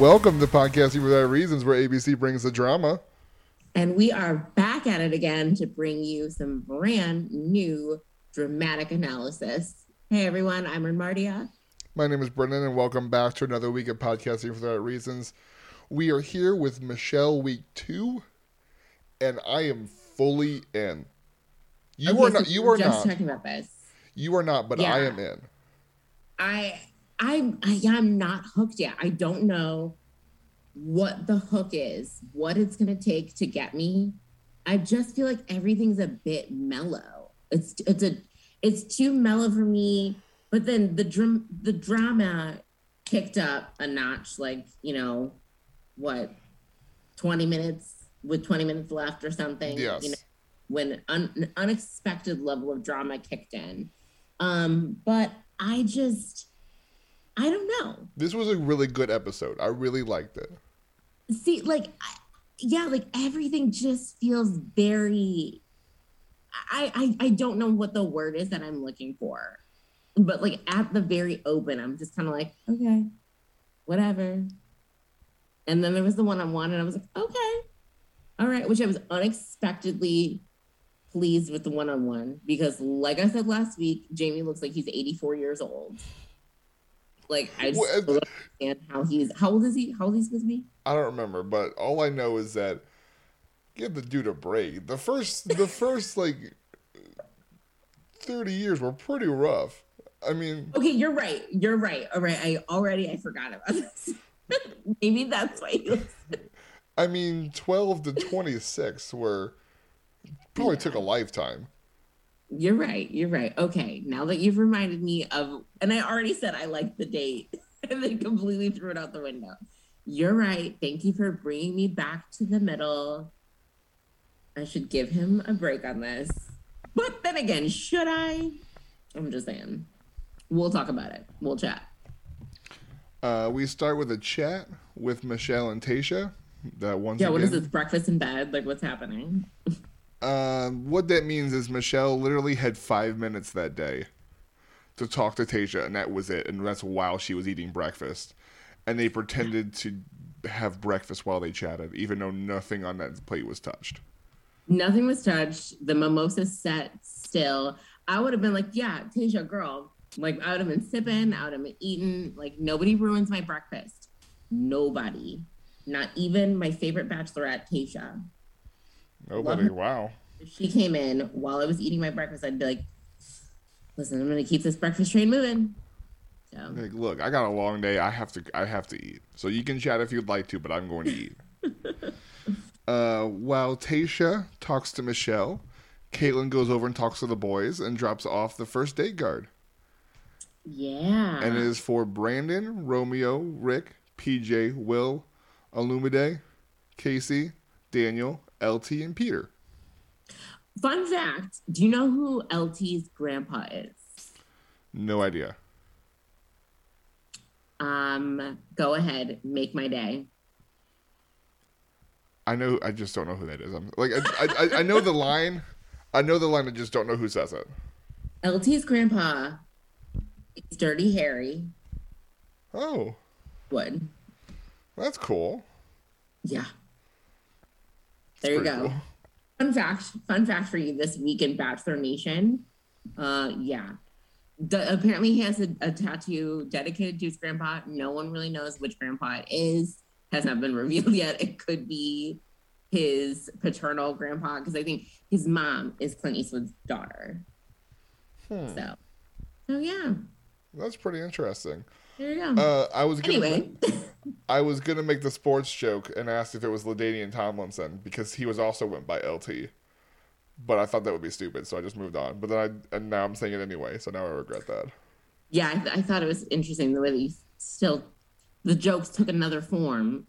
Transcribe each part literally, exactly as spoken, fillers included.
Welcome to Podcasting Without Reasons, where A B C brings the drama. And we are back at it again to bring you some brand new dramatic analysis. Hey, everyone, I'm Rin Mardia. My name is Brennan, and welcome back to another week of Podcasting Without Reasons. We are here with Michelle, week two, and I am fully in. You okay, are not. So you are just not. Just talking about this. You are not, but yeah. I am in. I... I'm, I, I'm not hooked yet. I don't know what the hook is, what it's going to take to get me. I just feel like everything's a bit mellow. It's it's a it's too mellow for me. But then the dr- the drama kicked up a notch, like, you know, what, twenty minutes with twenty minutes left or something. Yes. You know, when un- an unexpected level of drama kicked in. Um, but I just... I don't know. This was a really good episode. I really liked it. See, like, I, yeah, like everything just feels very, I, I I don't know what the word is that I'm looking for. But like at the very open, I'm just kind of like, okay, whatever. And then there was the one-on-one and I was like, okay, all right. Which I was unexpectedly pleased with the one-on-one because like I said last week, Jamie looks like he's eighty-four years old. Like, I just well, don't understand how he's... How old is he? How old is he supposed to be? I don't remember, but all I know is that give the dude a break. The first, the first like, thirty years were pretty rough. I mean... Okay, you're right. You're right. All right, I already... I forgot about this. Maybe that's why he was... I mean, twelve to twenty-six were... Probably yeah. took a lifetime. You're right. You're right. Okay. Now that you've reminded me of, and I already said I liked the date and then completely threw it out the window. You're right. Thank you for bringing me back to the middle. I should give him a break on this. But then again, should I? I'm just saying. We'll talk about it. We'll chat. Uh, we start with a chat with Michelle and Tayshia. That once yeah, again, what is this? Breakfast in bed? Like, what's happening? Uh, what that means is Michelle literally had five minutes that day to talk to Tayshia, and that was it. And that's while she was eating breakfast. And they pretended to have breakfast while they chatted, even though nothing on that plate was touched. Nothing was touched. The mimosa sat still. I would have been like, yeah, Tayshia, girl. Like, I would have been sipping. I would have been eating. Like, nobody ruins my breakfast. Nobody. Not even my favorite bachelorette, Tayshia. Nobody, wow. If she came in while I was eating my breakfast, I'd be like, listen, I'm going to keep this breakfast train moving. So. Like, look, I got a long day. I have to I have to eat. So you can chat if you'd like to, but I'm going to eat. uh, while Tayshia talks to Michelle, Kaitlyn goes over and talks to the boys and drops off the first date card. Yeah. And it is for Brandon, Romeo, Rick, P J, Will, Olumide, Casey, Daniel, L T, and Peter. Fun fact, do you know who L T's grandpa is? No idea. Um, go ahead, make my day. I know, I just don't know who that is. I'm like, I, I, I know the line, I know the line, I just don't know who says it. L T's grandpa is Dirty Harry. Oh. Wood. That's cool. Yeah. There you go. Cool. Fun fact, fun fact for you this week in Bachelor Nation. Uh, yeah. The, apparently he has a, a tattoo dedicated to his grandpa. No one really knows which grandpa it is. Has not been revealed yet. It could be his paternal grandpa because I think his mom is Clint Eastwood's daughter. Hmm. So, so yeah. That's pretty interesting. There you go. Uh, I was gonna anyway. Make, I was gonna make the sports joke and asked if it was LaDainian Tomlinson because he was also went by L T, but I thought that would be stupid, so I just moved on. But then I and now I'm saying it anyway, so now I regret that. Yeah, I, th- I thought it was interesting the way that you still the jokes took another form.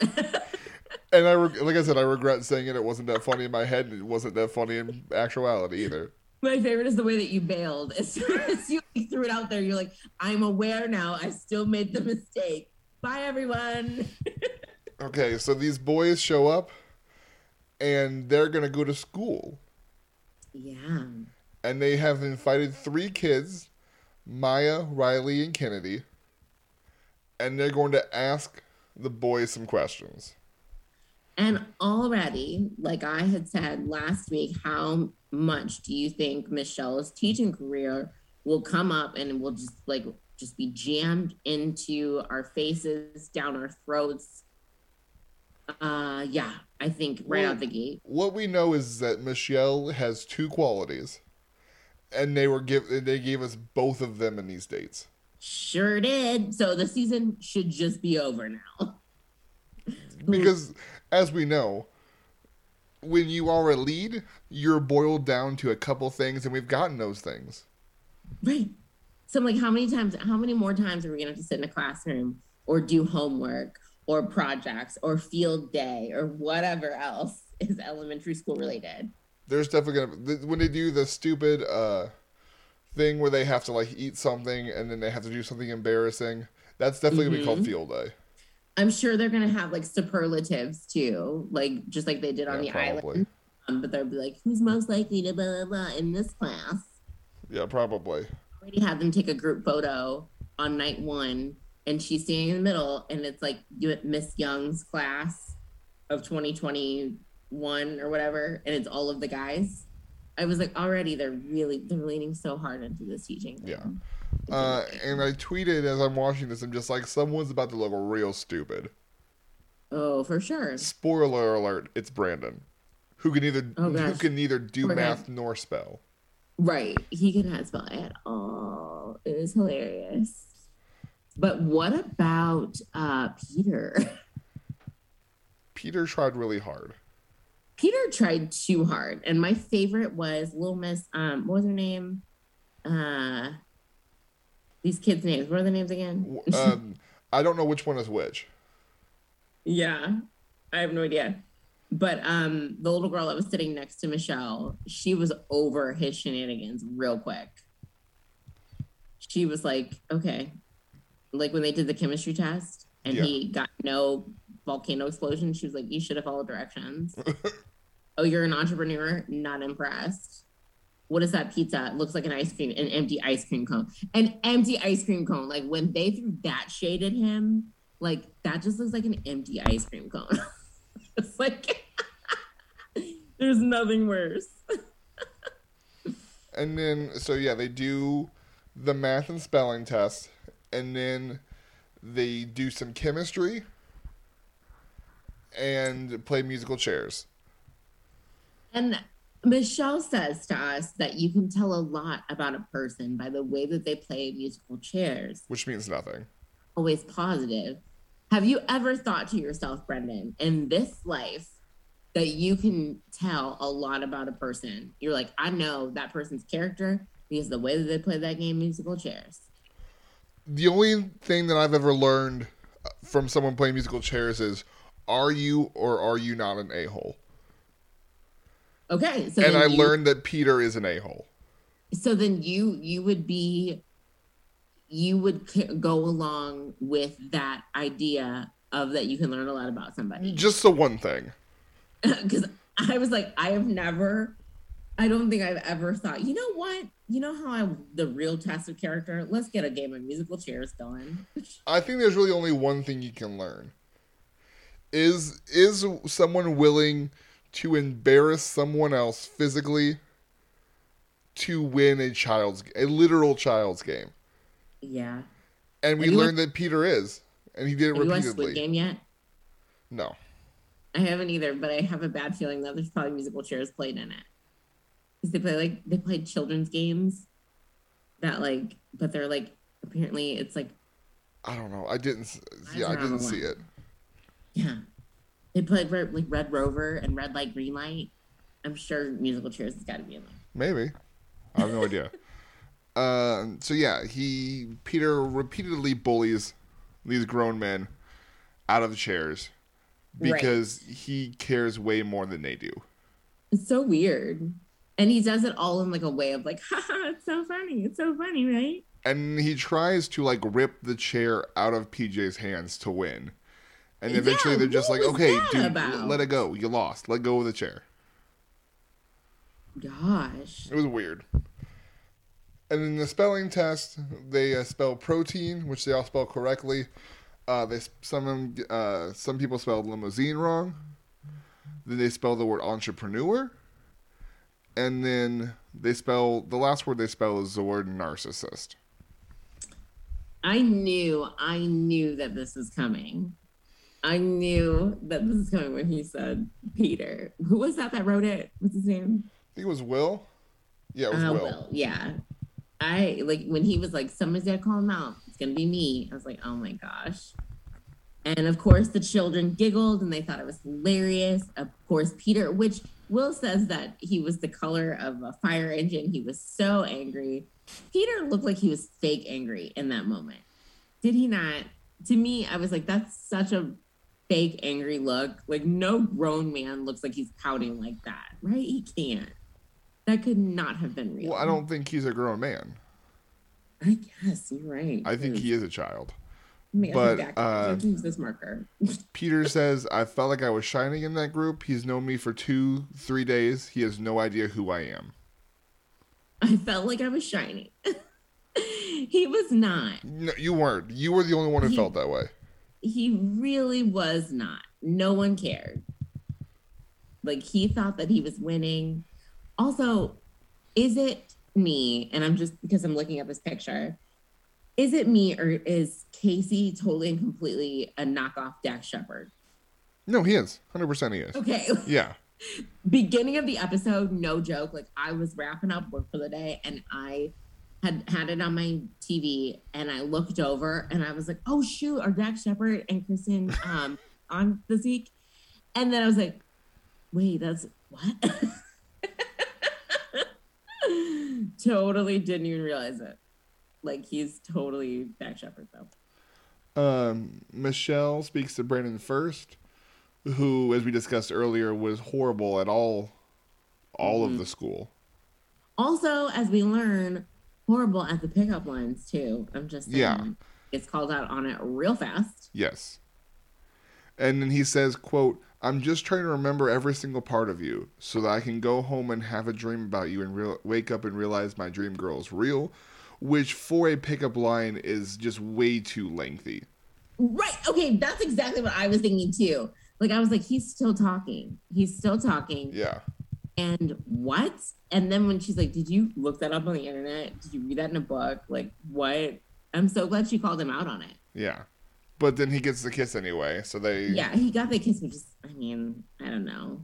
And I re- like I said, I regret saying it. It wasn't that funny in my head, and it wasn't that funny in actuality either. My favorite is the way that you bailed. As soon as you threw it out there, you're like, I'm aware now. I still made the mistake. Bye, everyone. Okay, so these boys show up, and they're going to go to school. Yeah. And they have invited three kids, Maya, Riley, and Kennedy. And they're going to ask the boys some questions. And already, like I had said last week, how much do you think Michelle's teaching career will come up and will just like just be jammed into our faces, down our throats? Uh, yeah, I think right well, out the gate. What we know is that Michelle has two qualities, and they were give they gave us both of them in these dates. Sure did. So the season should just be over now. Because, as we know, when you are a lead, you're boiled down to a couple things, and we've gotten those things. Right. So I'm like, how many times, how many more times are we going to have to sit in a classroom or do homework or projects or field day or whatever else is elementary school related? There's definitely going to, when they do the stupid uh, thing where they have to, like, eat something and then they have to do something embarrassing, that's definitely mm-hmm. going to be called field day. I'm sure they're going to have, like, superlatives, too, like, just like they did on yeah, the probably. Island. Um, but they'll be like, who's most likely to blah, blah, blah in this class? Yeah, probably. Already had them take a group photo on night one, and she's standing in the middle, and it's, like, Miss Young's class of twenty twenty-one or whatever, and it's all of the guys. I was like, already they're really, they're leaning so hard into this teaching thing. Yeah. Uh, and I tweeted as I'm watching this, I'm just like, someone's about to look real stupid. Oh, for sure. Spoiler alert, it's Brandon. Who can neither oh, who can neither do We're math gonna... nor spell. Right. He cannot spell at all. It was hilarious. But what about uh, Peter? Peter tried really hard. Peter tried too hard. And my favorite was Little Miss, um, what was her name? Uh... These kids' names. What are the names again? um, I don't know which one is which. Yeah, I have no idea. But um, the little girl that was sitting next to Michelle, she was over his shenanigans real quick. She was like, okay. Like when they did the chemistry test and yeah. he got no volcano explosion, she was like, you should have followed directions. Oh, you're an entrepreneur? Not impressed. What is that pizza? It looks like an ice cream, an empty ice cream cone. An empty ice cream cone. Like, when they threw that shade at him, like, that just looks like an empty ice cream cone. It's like, there's nothing worse. And then, so, yeah, they do the math and spelling test, and then they do some chemistry and play musical chairs. And Michelle says to us that you can tell a lot about a person by the way that they play musical chairs. Which means nothing. Always positive. Have you ever thought to yourself, Brendan, in this life, that you can tell a lot about a person? You're like, I know that person's character because the way that they play that game, musical chairs. The only thing that I've ever learned from someone playing musical chairs is, are you or are you not an a-hole? Okay, so and I you, learned that Peter is an a-hole. So then you you would be, you would c- go along with that idea of that you can learn a lot about somebody. Just the one thing. Because I was like, I have never, I don't think I've ever thought, you know what? You know how I the real test of character? Let's get a game of musical chairs going. I think there's really only one thing you can learn. Is is someone willing to embarrass someone else physically to win a child's, a literal child's game. Yeah. And we learned watched, that Peter is, and he did it have repeatedly. Have you watched Squid Game yet? No. I haven't either, but I have a bad feeling that there's probably musical chairs played in it. Because they play like, they played children's games that like, but they're like, apparently it's like. I don't know. I didn't, yeah, I didn't see it. Yeah. They played like Red Rover and Red Light, Green Light. I'm sure musical chairs has got to be in there. Maybe. I have no idea. Uh, so yeah, he Peter repeatedly bullies these grown men out of the chairs because right. he cares way more than they do. It's so weird. And he does it all in like a way of like, haha, it's so funny. It's so funny, right? And he tries to like rip the chair out of P J's hands to win. And eventually yeah, they're just like, okay, dude, about? let it go. You lost. Let go of the chair. Gosh. It was weird. And in the spelling test, they uh, spell protein, which they all spell correctly. Uh, they some of them, uh, some people spelled limousine wrong. Then they spell the word entrepreneur, and then they spell the last word they spell is the word narcissist. I knew, I knew that this was coming. I knew that this was coming when he said Peter. Who was that that wrote it? What's his name? I think it was Will. Yeah, it was uh, Will. Will. Yeah. I, like, when he was like, somebody's got to call him out. It's going to be me. I was like, oh, my gosh. And, of course, the children giggled, and they thought it was hilarious. Of course, Peter, which Will says that he was the color of a fire engine. He was so angry. Peter looked like he was fake angry in that moment. Did he not? To me, I was like, that's such a fake angry look. Like, no grown man looks like he's pouting like that, right? He can't. That could not have been real. Well, I don't think he's a grown man. I guess you're right. I think he is a child. Man, but exactly. uh, use this marker. Peter says, I felt like I was shining in that group. He's known me for two, three days. He has no idea who I am. I felt like I was shining. He was not. No, you weren't. You were the only one who he, felt that way. He really was not. No one cared. Like, he thought that he was winning. Also, is it me? And I'm just, because I'm looking at this picture, is it me or is Casey totally and completely a knockoff Dax Shepard? No, he is. one hundred percent he is. Okay. Yeah. Beginning of the episode, no joke. Like, I was wrapping up work for the day and I had had it on my T V and I looked over and I was like, oh, shoot, are Dax Shepard and Kristen um, on this week? And then I was like, wait, that's what? Totally didn't even realize it. Like, he's totally Dax Shepard, though. Um, Michelle speaks to Brandon first, who, as we discussed earlier, was horrible at all, all mm-hmm. of the school. Also, as we learn, horrible at the pickup lines, too. I'm just saying. Yeah. Gets called out on it real fast. Yes. And then he says, quote, I'm just trying to remember every single part of you so that I can go home and have a dream about you and re- wake up and realize my dream girl is real, which for a pickup line is just way too lengthy. Right. Okay. That's exactly what I was thinking too. Like, I was like, he's still talking. He's still talking. Yeah. And what? And then when she's like, did you look that up on the internet? Did you read that in a book? Like, what? I'm so glad she called him out on it. Yeah. But then he gets the kiss anyway, so they... Yeah, he got the kiss, which is, I mean, I don't know.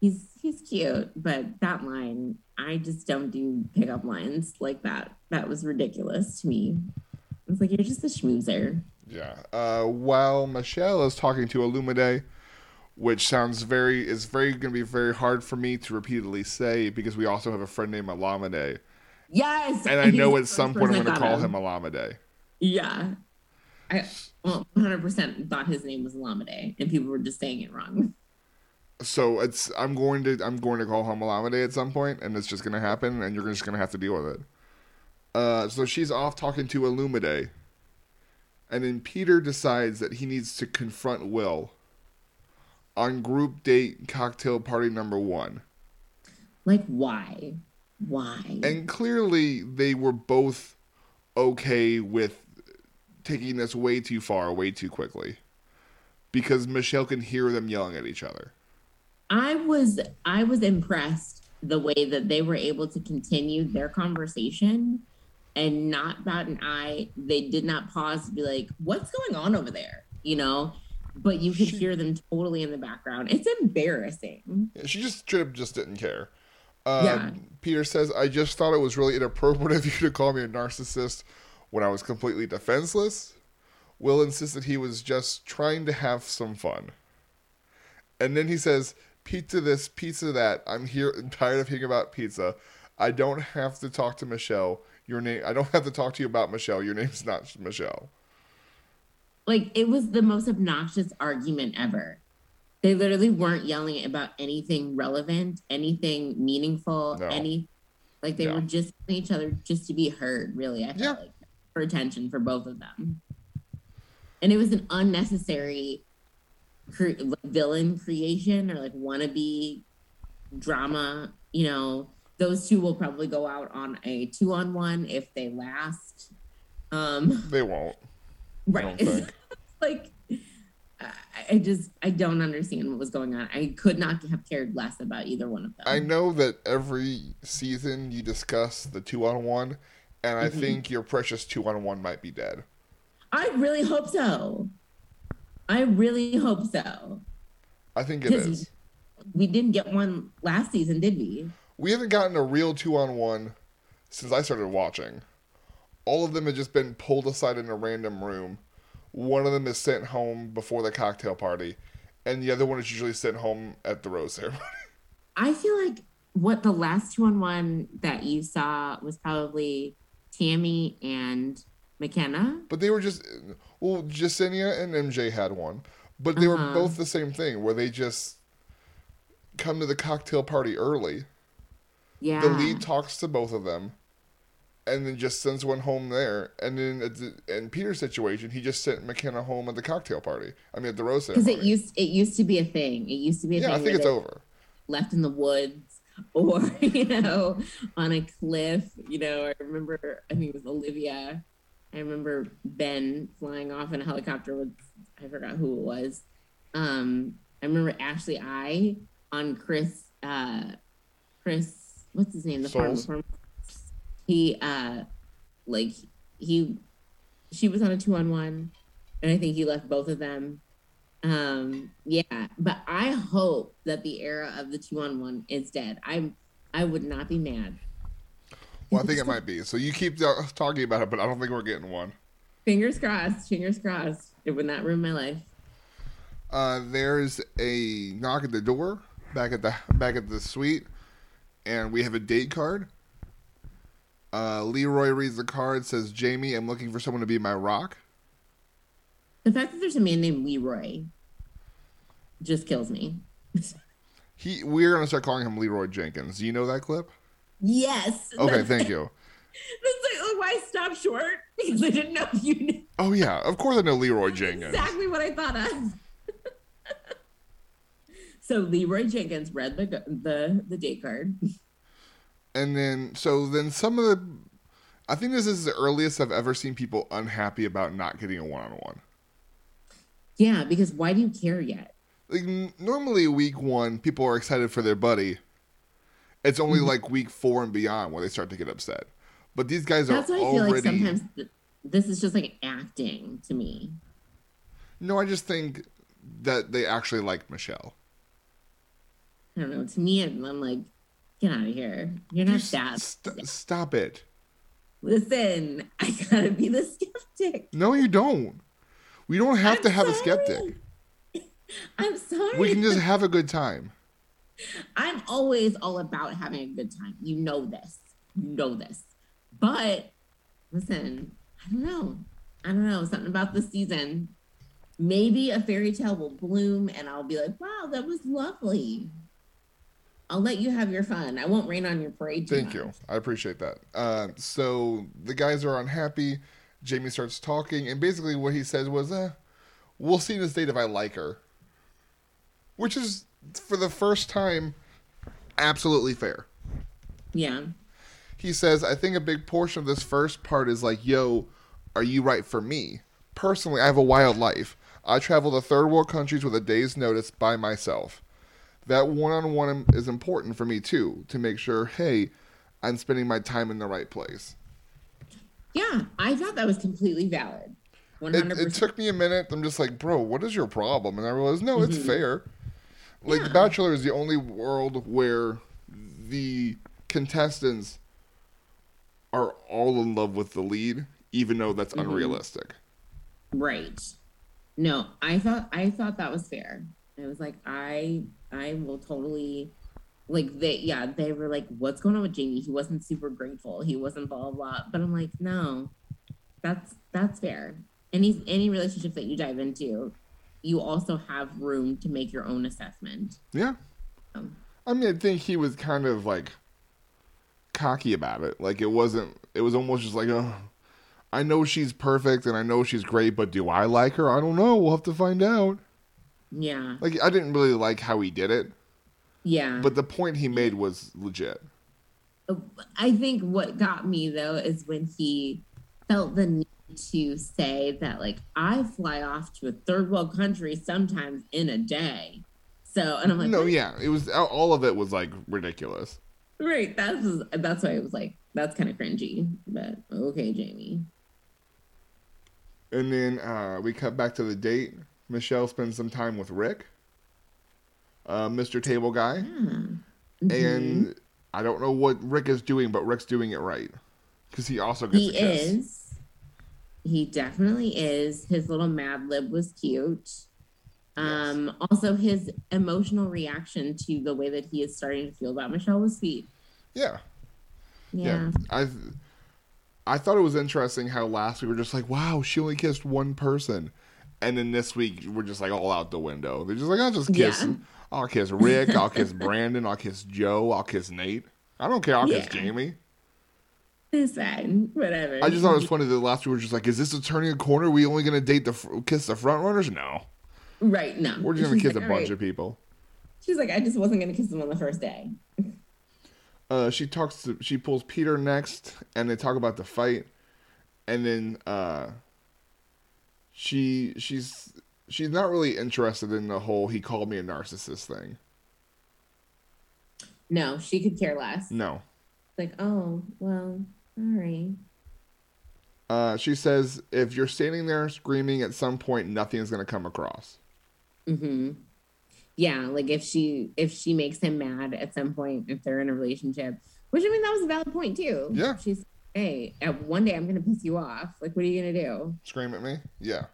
He's he's cute, but that line, I just don't do pickup lines like that. That was ridiculous to me. I was like, you're just a schmoozer. Yeah. Uh, while Michelle is talking to Olumide, which sounds very... is very going to be very hard for me to repeatedly say, because we also have a friend named Olumide. Yes! And I know at some point I'm going to call him Olumide. Yeah. I... Well, one hundred percent thought his name was Olumide, and people were just saying it wrong. So it's I'm going to I'm going to call him Olumide at some point, and it's just going to happen, and you're just going to have to deal with it. Uh, so she's off talking to Olumide, and then Peter decides that he needs to confront Will on group date cocktail party number one. Like, why? Why? And clearly they were both okay with taking this way too far, way too quickly, because Michelle can hear them yelling at each other. I was I was impressed the way that they were able to continue their conversation and not bat an eye. They did not pause to be like, what's going on over there? You know, but you could she, hear them totally in the background. It's embarrassing. Yeah, she just straight up just didn't care. Um, yeah. Peter says, I just thought it was really inappropriate of you to call me a narcissist when I was completely defenseless. Will insisted he was just trying to have some fun. And then he says, pizza this, pizza that. I'm here I'm tired of hearing about pizza. I don't have to talk to Michelle. Your name I don't have to talk to you about Michelle. Your name's not Michelle. Like, it was the most obnoxious argument ever. They literally weren't yelling about anything relevant, anything meaningful, no. any like they no. were just each other just to be heard, really, I felt yeah. like. For attention for both of them, and it was an unnecessary cre- villain creation or like wannabe drama. You know, those two will probably go out on a two-on-one if they last. Um, they won't, right? I don't think. Like, I just, I don't understand what was going on. I could not have cared less about either one of them. I know that every season you discuss the two-on-one, and I mm-hmm. think your precious two-on-one might be dead. I really hope so. I really hope so. I think it is. We didn't get one last season, did we? We haven't gotten a real two-on-one since I started watching. All of them have just been pulled aside in a random room. One of them is sent home before the cocktail party, and the other one is usually sent home at the rose ceremony. I feel like what the last two-on-one that you saw was probably Tammy and McKenna. But they were just... Well, Jasenia and M J had one, but they uh-huh. were both the same thing, where they just come to the cocktail party early. Yeah. The lead talks to both of them, and then just sends one home there. And then in Peter's situation, he just sent McKenna home at the cocktail party. I mean, at the rose ceremony. Because it used, it used to be a thing. It used to be a yeah, thing. Yeah, I think it's over. Left in the woods or, you know, on a cliff. You know, I remember, I think it was Olivia. I remember Ben flying off in a helicopter with, I forgot who it was. Um, I remember Ashley I on Chris, uh, Chris, what's his name? The Souls. Farm performer. He, uh, like, he, she was on a two-on-one, and I think he left both of them. Um, yeah, but I hope that the era of the two-on-one is dead. I I would not be mad. Well, I think it might be. So you keep talking about it, but I don't think we're getting one. Fingers crossed. Fingers crossed. It would not ruin my life. Uh, there's a knock at the door back at the back at the suite, and we have a date card. Uh, Leroy reads the card, says, Jamie, I'm looking for someone to be my rock. The fact that there's a man named Leroy just kills me. he, We're going to start calling him Leroy Jenkins. Do you know that clip? Yes. Okay, thank you. That's like, why I stopped short? Because I didn't know if you knew. Oh, yeah. Of course I know Leroy That's Jenkins. Exactly what I thought of. So Leroy Jenkins read the the, the date card. And then, so then some of the, I think this is the earliest I've ever seen people unhappy about not getting a one-on-one. Yeah, because why do you care yet? Like, normally week one, people are excited for their buddy. It's only mm-hmm. like week four and beyond where they start to get upset. But these guys That's are already. That's why I feel like sometimes th- this is just like acting to me. No, I just think that they actually like Michelle. I don't know. To me, I'm, I'm like. Get out of here. You're not that. St- stop it. Listen, I gotta be the skeptic. No, you don't. We don't have I'm to have sorry. a skeptic. I'm sorry. We can just have a good time. I'm always all about having a good time. You know this. You know this. But listen, I don't know. I don't know. Something about this season. Maybe a fairy tale will bloom and I'll be like, wow, that was lovely. I'll let you have your fun. I won't rain on your parade too Thank much. you. I appreciate that. Uh, so the guys are unhappy. Jamie starts talking. And basically what he says was, eh, we'll see this date if I like her. Which is, for the first time, absolutely fair. Yeah. He says, I think a big portion of this first part is like, yo, are you right for me? Personally, I have a wild life. I travel to third world countries with a day's notice by myself. That one-on-one is important for me, too, to make sure, hey, I'm spending my time in the right place. Yeah, I thought that was completely valid. one hundred percent It, it took me a minute. I'm just like, bro, what is your problem? And I realized, no, it's mm-hmm. fair. Like, yeah. The Bachelor is the only world where the contestants are all in love with the lead, even though that's mm-hmm. unrealistic. Right. No, I thought I thought that was fair. I was like, I... I will totally, like, they, yeah, they were like, what's going on with Jamie? He wasn't super grateful. He wasn't blah, blah, blah. But I'm like, no, that's that's fair. Any, any relationship that you dive into, you also have room to make your own assessment. Yeah. Um, I mean, I think he was kind of, like, cocky about it. Like, it wasn't, it was almost just like, oh, I know she's perfect and I know she's great, but do I like her? I don't know. We'll have to find out. Yeah. Like, I didn't really like how he did it. Yeah. But the point he made was legit. I think what got me, though, is when he felt the need to say that, like, I fly off to a third world country sometimes in a day. So, and I'm like, no, what? Yeah, it was, all of it was like ridiculous. Right. That's, that's why it was like, that's kind of cringy, but okay, Jamie. And then uh, we cut back to the date. Michelle spends some time with Rick, uh, Mister Table Guy. Yeah. Mm-hmm. And I don't know what Rick is doing, but Rick's doing it right. Because he also gets he a kiss. He is. He definitely is. His little Mad Lib was cute. Um, yes. Also, his emotional reaction to the way that he is starting to feel about Michelle was sweet. Yeah. Yeah. yeah. I I thought it was interesting how last week we were just like, wow, she only kissed one person. And then this week, we're just like all out the window. They're just like, I'll just kiss. Yeah. I'll kiss Rick. I'll kiss Brandon. I'll kiss Joe. I'll kiss Nate. I don't care. I'll yeah. kiss Jamie. It's fine. Whatever. I just thought it was funny that last week we were just like, is this a turning a corner? Are we only going to date the kiss the front runners? No. Right, no. We're just going to kiss like, a bunch right. of people. She's like, I just wasn't going to kiss them on the first day. Uh, she talks to, she pulls Peter next, and they talk about the fight, and then uh, she she's she's not really interested in the whole "he called me a narcissist" thing. No, she could care less. No, it's like, oh well, sorry. Uh, she says, if you're standing there screaming, at some point, nothing is going to come across. Mm-hmm. Yeah, like if she if she makes him mad at some point, if they're in a relationship, which I mean, that was a valid point too. Yeah. She's, hey, one day I'm going to piss you off. Like, what are you going to do? Scream at me? Yeah.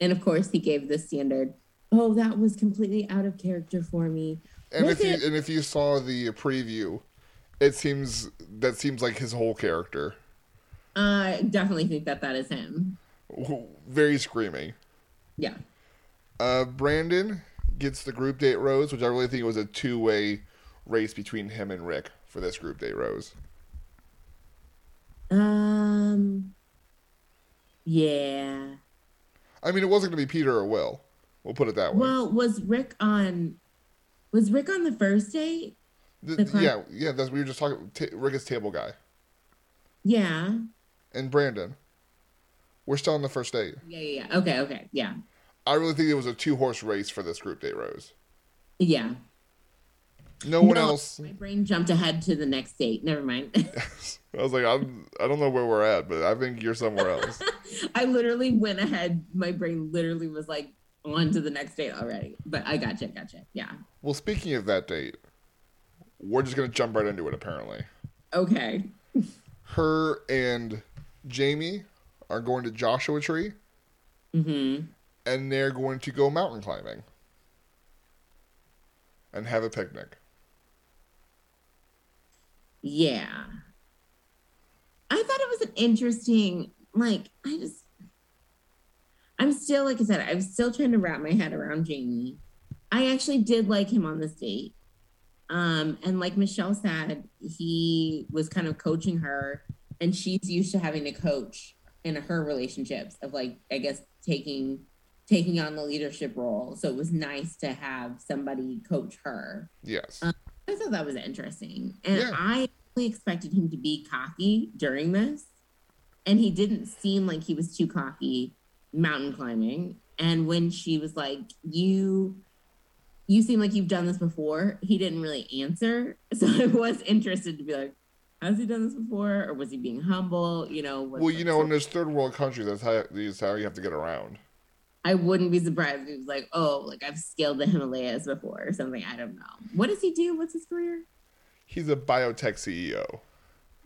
And of course, he gave the standard, oh, that was completely out of character for me. And if, you, and if you saw the preview, it seems, that seems like his whole character. I uh, definitely think that that is him. Very screaming. Yeah. Uh, Brandon gets the group date rose, which I really think was a two-way race between him and Rick for this group date rose. Um, yeah. I mean, it wasn't going to be Peter or Will. We'll put it that way. Well, was Rick on? Was Rick on the first date? The, the con- yeah, yeah. That's we were just talking. T- Rick is table guy. Yeah. And Brandon. We're still on the first date. Yeah, yeah, yeah. Okay, okay, yeah. I really think it was a two-horse race for this group date rose. Yeah. No one no, else. My brain jumped ahead to the next date. Never mind. I was like, I'm, I don't know where we're at, but I think you're somewhere else. I literally went ahead. My brain literally was like on to the next date already. But I gotcha, gotcha. Yeah. Well, speaking of that date, we're just going to jump right into it, apparently. Okay. Her and Jamie are going to Joshua Tree. Mm-hmm. And they're going to go mountain climbing and have a picnic. Yeah. I thought it was an interesting, like, I just, I'm still, like I said, I'm still trying to wrap my head around Jamie. I actually did like him on this date. Um, and like Michelle said, he was kind of coaching her, and she's used to having to coach in her relationships of, like, I guess taking... taking on the leadership role. So it was nice to have somebody coach her. Yes. Um, I thought that was interesting. And yeah. I really expected him to be cocky during this. And he didn't seem like he was too cocky mountain climbing. And when she was like, you, you seem like you've done this before, he didn't really answer. So I was interested to be like, has he done this before? Or was he being humble? You know, well, you know, something? In this third world country, that's how, that's how you have to get around. I wouldn't be surprised if he was like, oh, like I've scaled the Himalayas before or something. I don't know. What does he do? What's his career? He's a biotech C E O.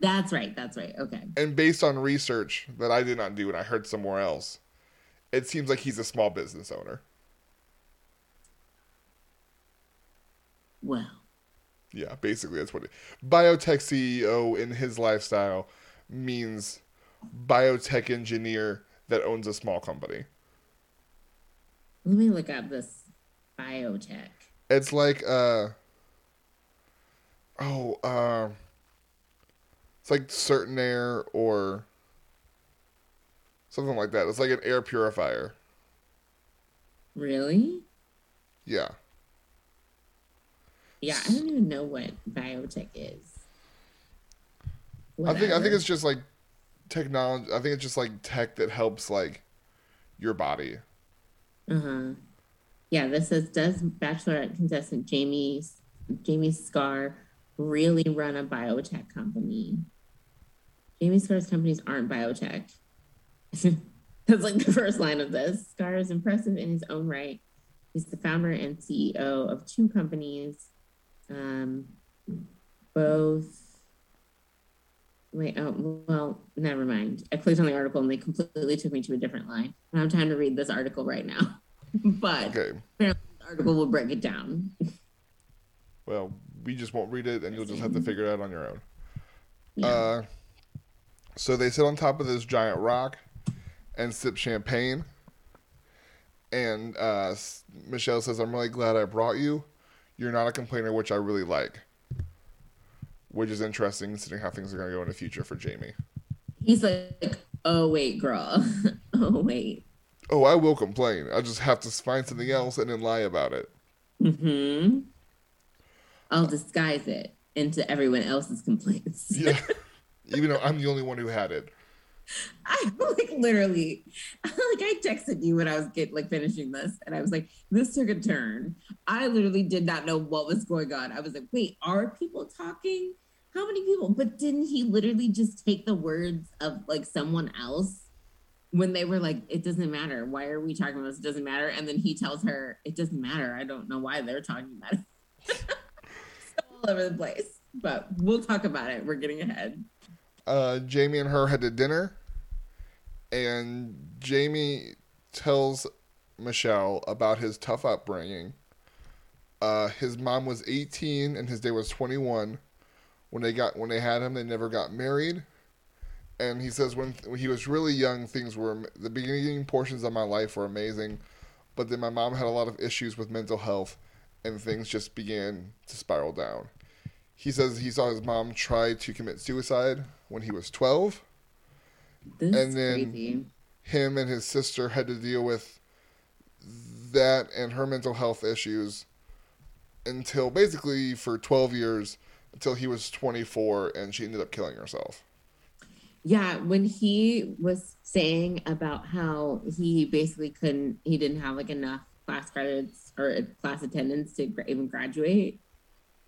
That's right. That's right. Okay. And based on research that I did not do and I heard somewhere else, it seems like he's a small business owner. Wow. Yeah, basically that's what it is. Biotech C E O in his lifestyle means biotech engineer that owns a small company. Let me look up this biotech. It's like, uh, oh, uh, it's like CertainAir or something like that. It's like an air purifier. Really? Yeah. Yeah, I don't even know what biotech is. Whatever. I think I think it's just like technology. I think it's just like tech that helps like your body. Mm-hmm. Yeah, this is, does Bachelorette contestant Jamie's Jamie Scarr really run a biotech company? Jamie Scarr's companies aren't biotech. That's like the first line of this. Scarr is impressive in his own right. He's the founder and C E O of two companies. Um, both. Wait, oh, well, never mind. I clicked on the article and they completely took me to a different line. I don't have time to read this article right now. But okay. Apparently the article will break it down. Well, we just won't read it and you'll just have to figure it out on your own. Yeah. Uh, so they sit on top of this giant rock and sip champagne. And uh, Michelle says, "I'm really glad I brought you. You're not a complainer, which I really like." Which is interesting considering how things are going to go in the future for Jamie. He's like, "Oh, wait, girl. oh, wait. Oh, I will complain. I just have to find something else and then lie about it. Mm-hmm. I'll disguise it into everyone else's complaints." Yeah. Even though I'm the only one who had it. I like literally, like I texted you when I was get, like finishing this, and I was like, "This took a turn." I literally did not know what was going on. I was like, "Wait, are people talking? How many people?" But didn't he literally just take the words of like someone else when they were like, "It doesn't matter. Why are we talking about this? It doesn't matter." And then he tells her, "It doesn't matter. I don't know why they're talking about it." It's all over the place, but we'll talk about it. We're getting ahead. Uh, Jamie and her head to dinner, and Jamie tells Michelle about his tough upbringing. Uh, his mom was eighteen and his dad was twenty-one. When they got when they had him, they never got married. And he says when, when he was really young, things were the beginning portions of my life were amazing, but then my mom had a lot of issues with mental health, and things just began to spiral down. He says he saw his mom try to commit suicide when he was twelve. This and then is crazy. Him and his sister had to deal with that and her mental health issues until basically for twelve years, until he was twenty-four and she ended up killing herself. Yeah, when he was saying about how he basically couldn't, he didn't have like enough class credits or class attendance to even graduate,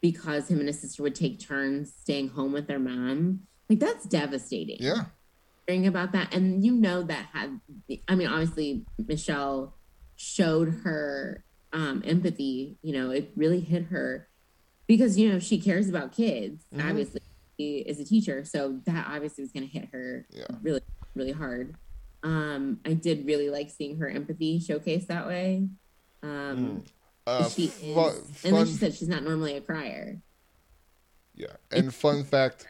because him and his sister would take turns staying home with their mom. Like, that's devastating. Yeah. Hearing about that. And you know that had, I mean, obviously, Michelle showed her um, empathy. You know, it really hit her because, you know, she cares about kids. Mm-hmm. Obviously, she is a teacher. So that obviously was going to hit her yeah. really, really hard. Um, I did really like seeing her empathy showcased that way. Um, mm. Uh, she is. Fun, and then she said she's not normally a crier. Yeah. And fun fact,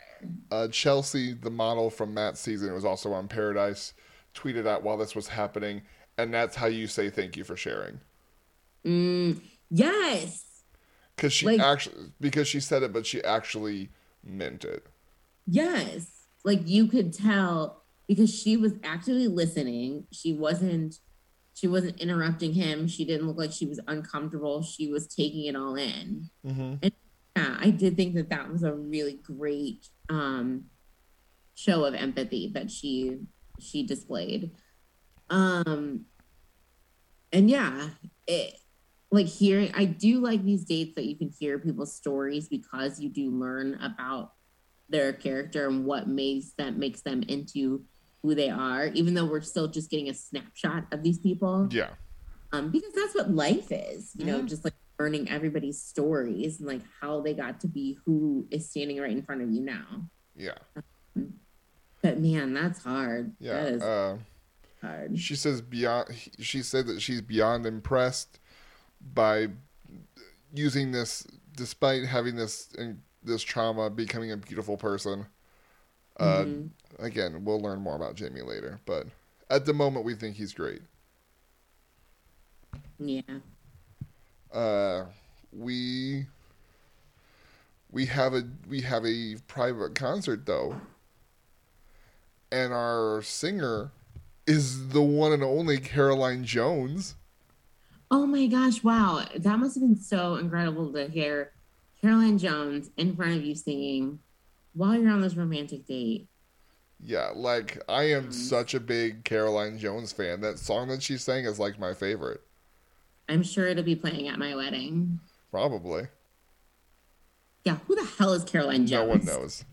uh, Chelsea, the model from Matt's season, was also on Paradise, tweeted out while this was happening, and that's how you say thank you for sharing. Mm, yes. Because she like, actually, because she said it, but she actually meant it. Yes. Like you could tell because she was actually listening. She wasn't. She wasn't interrupting him. She didn't look like she was uncomfortable. She was taking it all in. Mm-hmm. And yeah, I did think that that was a really great um, show of empathy that she she displayed. Um, and yeah, it like hearing. I do like these dates that you can hear people's stories because you do learn about their character and what makes that makes them into who they are, even though we're still just getting a snapshot of these people. Yeah. Um, because that's what life is, you know, mm-hmm. just like learning everybody's stories and like how they got to be who is standing right in front of you now. Yeah. Um, but man, that's hard. Yeah. That is uh, hard. She says beyond, she said that she's beyond impressed by using this, despite having this, this trauma, becoming a beautiful person. Uh, mm-hmm. Again, we'll learn more about Jamie later, but at the moment, we think he's great. Yeah. Uh, we we have a we have a private concert though, and our singer is the one and only Caroline Jones. Oh my gosh! Wow, that must have been so incredible to hear Caroline Jones in front of you singing while you're on this romantic date. Yeah, like, I am mm-hmm. such a big Caroline Jones fan. That song that she sang is, like, my favorite. I'm sure it'll be playing at my wedding. Probably. Yeah, who the hell is Caroline Jones? No one knows.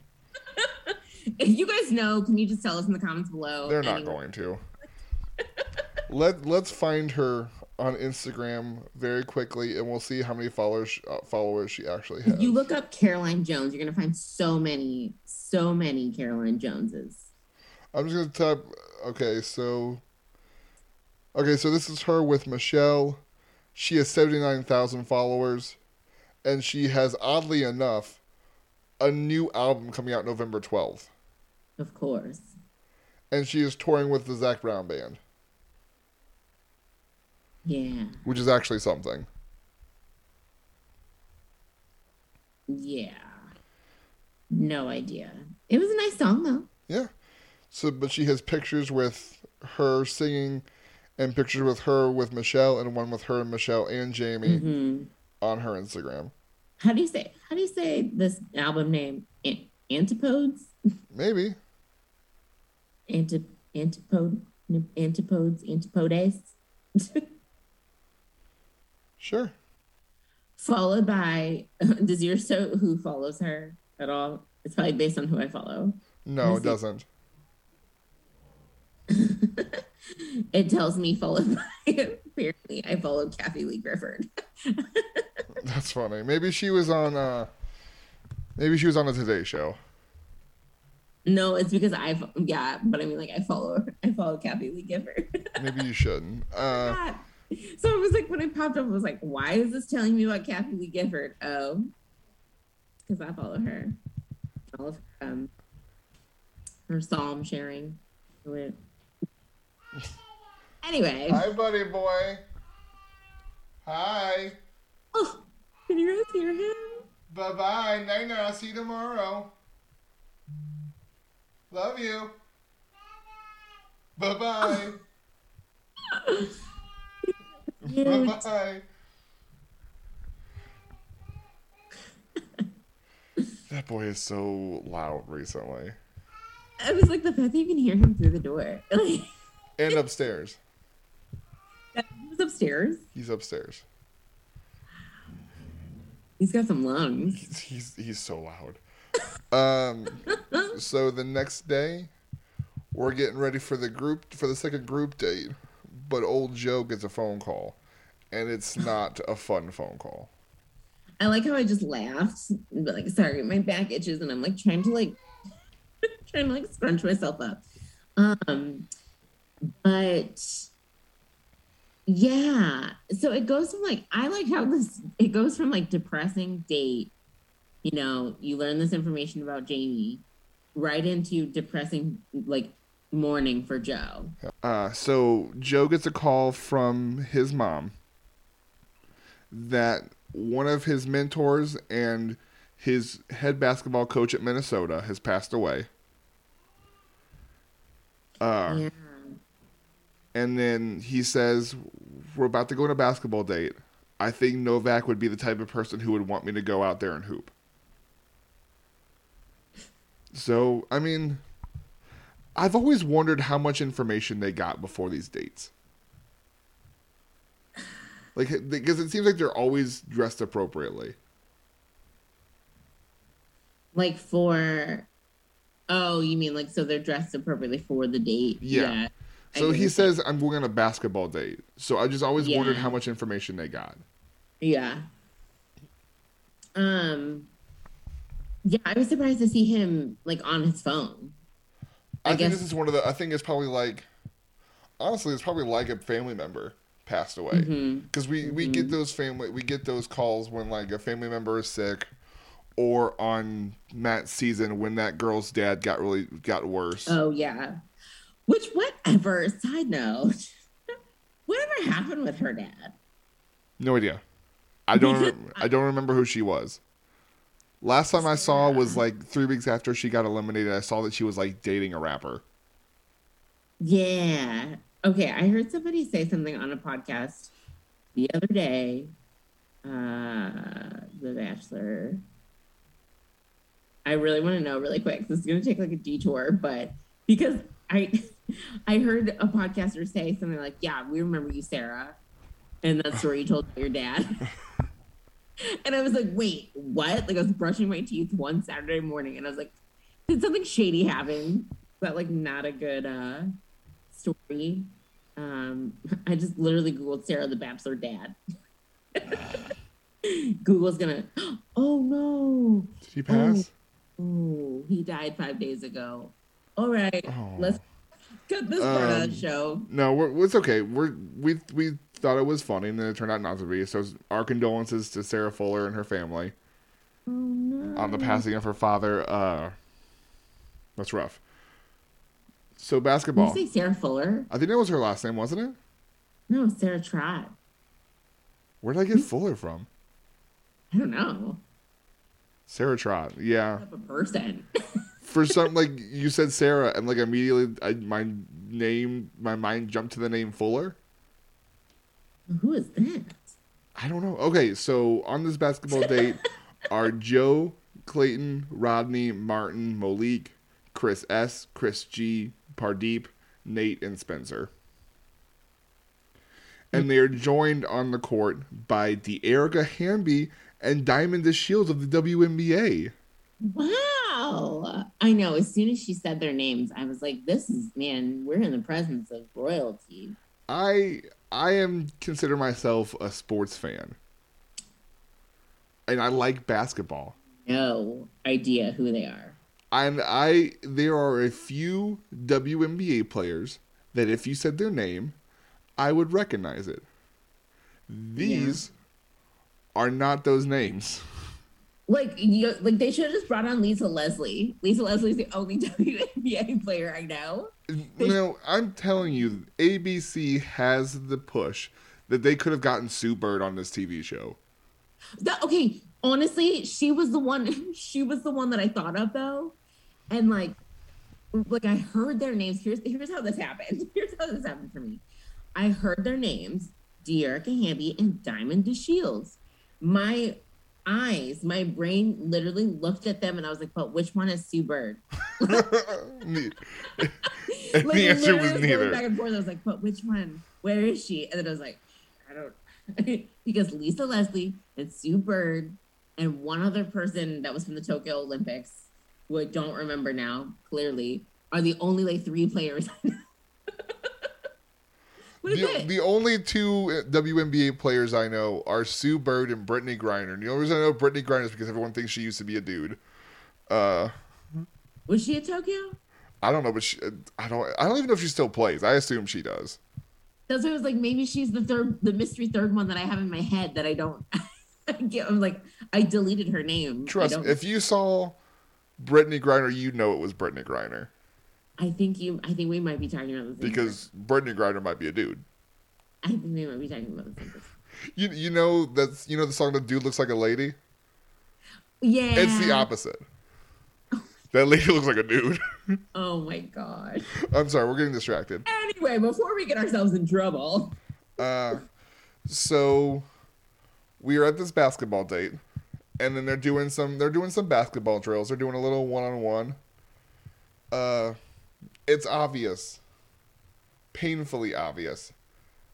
If you guys know, can you just tell us in the comments below? They're not anyway. going to. Let, let's find her on Instagram very quickly, and we'll see how many followers uh, followers she actually has. If you look up Caroline Jones, you're going to find so many, so many Caroline Joneses. I'm just going to type, okay, so, okay, so this is her with Michelle. She has seventy-nine thousand followers, and she has, oddly enough, a new album coming out November twelfth. Of course. And she is touring with the Zac Brown Band. Yeah. Which is actually something. Yeah. No idea. It was a nice song, though. Yeah. So, but she has pictures with her singing and pictures with her with Michelle and one with her and Michelle and Jamie mm-hmm. on her Instagram. How do you say, how do you say this album name? An- Antipodes? Maybe. Antip- antipode? Antipodes? Antipodes? Sure. Followed by, does yours show who follows her at all? It's probably based on who I follow. No, it doesn't. It tells me followed by, apparently I followed Kathy Lee Gifford. That's funny. Maybe she was on uh maybe she was on a Today Show. No, it's because I yeah, but I mean like I follow I follow Kathy Lee Gifford. Maybe you shouldn't. Uh, so I was like, when it popped up, I was like, why is this telling me about Kathy Lee Gifford? Oh, because I follow her. All of her, um, her psalm sharing. Anyway. Hi, buddy boy. Hi. Oh, can you guys hear him? Bye bye. Night night. I'll see you tomorrow. Love you. Bye bye. Bye bye. That boy is so loud recently. I was like, the fact that you can hear him through the door. And upstairs. He was upstairs? He's upstairs. He's got some lungs. He's he's, he's so loud. Um, so the next day, we're getting ready for the group for the second group date, but old Joe gets a phone call, and it's not a fun phone call. I like how I just laughed, but like, sorry, my back itches, and I'm like trying to like trying to like scrunch myself up. Um, but yeah, so it goes from like I like how this it goes from like depressing date. You know, you learn this information about Jamie right into depressing, like, mourning for Joe. Uh, so Joe gets a call from his mom that one of his mentors and his head basketball coach at Minnesota has passed away. Uh, yeah. And then he says, we're about to go on a basketball date. I think Novak would be the type of person who would want me to go out there and hoop. So, I mean, I've always wondered how much information they got before these dates. Like, because it seems like they're always dressed appropriately. Like for, oh, you mean like, so they're dressed appropriately for the date? Yeah. yeah so he says, I'm going on a basketball date. So I just always yeah. wondered how much information they got. Yeah. Um... Yeah, I was surprised to see him like on his phone. I, I think guess. this is one of the. I think it's probably like, honestly, it's probably like a family member passed away because mm-hmm. we, mm-hmm. we get those family we get those calls when like a family member is sick, or on Matt's season when that girl's dad got really got worse. Oh yeah, which whatever. Side note, whatever happened with her dad? No idea. I don't. Remember, I don't remember who she was. Last time I saw was like three weeks after she got eliminated. I saw that she was like dating a rapper. Yeah. Okay. I heard somebody say something on a podcast the other day. Uh, The Bachelor. I really want to know really quick. This is going to take like a detour, but because I I heard a podcaster say something like, yeah, we remember you, Sarah. And that's where you told your dad. And I was like, wait, what? Like, I was brushing my teeth one Saturday morning and I was like, did something shady happen? Is that like not a good uh, story? Um, I just literally Googled Sarah the Bachelor dad. Google's gonna, oh no. Did she pass? Oh, oh, he died five days ago. All right, oh. let's cut this part um, of the show. No, we're, it's okay. We're, we we thought it was funny and then it turned out not to be. So our condolences to Sarah Fuller and her family. Oh, no. On the passing of her father. Uh, that's rough. So basketball. Did you say Sarah Fuller? I think that was her last name, wasn't it? No, Sarah Trott. Where did I get Fuller from? I don't know. Sarah Trott, yeah. A person. For some, like, you said Sarah, and, like, immediately I, my name, my mind jumped to the name Fuller. Who is that? I don't know. Okay, so on this basketball date are Joe, Clayton, Rodney, Martin, Malik, Chris S., Chris G., Pardeep, Nate, and Spencer. And they are joined on the court by D'Erica Hamby and Diamond the Shields of the W N B A. Wow. I know. As soon as she said their names, I was like, this is, man, we're in the presence of royalty. I I am consider myself a sports fan. And I like basketball. No idea who they are. And I there are a few W N B A players that if you said their name, I would recognize it. These yeah. are not those names. Like, you, like they should have just brought on Lisa Leslie. Lisa Leslie's the only W N B A player I know. They no, I'm telling you, A B C has the push that they could have gotten Sue Bird on this T V show. That, okay, honestly, she was the one. She was the one that I thought of though, and like, like I heard their names. Here's here's how this happened. Here's how this happened for me. I heard their names, D'Erica Hamby and Diamond DeShields. My eyes, my brain literally looked at them and I was like, but which one is Sue Bird? like, the answer was neither. Back and forth. I was like, but which one? Where is she? And then I was like, I don't because Lisa Leslie and Sue Bird and one other person that was from the Tokyo Olympics, who I don't remember now, clearly, are the only like three players I know. The, the only two W N B A players I know are Sue Bird and Brittany Griner. And the only reason I know Brittany Griner is because everyone thinks she used to be a dude. Uh, was she at Tokyo? I don't know, but she, I don't. I don't even know if she still plays. I assume she does. That's why I was like, maybe she's the third, the mystery third one that I have in my head that I don't. I get, I'm like, I deleted her name. Trust me, if you saw Brittany Griner, you'd know it was Brittany Griner. I think you. I think we might be talking about the same because person. Brittany Griner might be a dude. I think we might be talking about the same person. You you know that's you know the song "The Dude Looks Like a Lady." Yeah, it's the opposite. Oh that lady looks like a dude. Oh my god! I'm sorry, we're getting distracted. Anyway, before we get ourselves in trouble, uh, so we are at this basketball date, and then they're doing some they're doing some basketball drills. They're doing a little one on one. Uh. It's obvious, painfully obvious,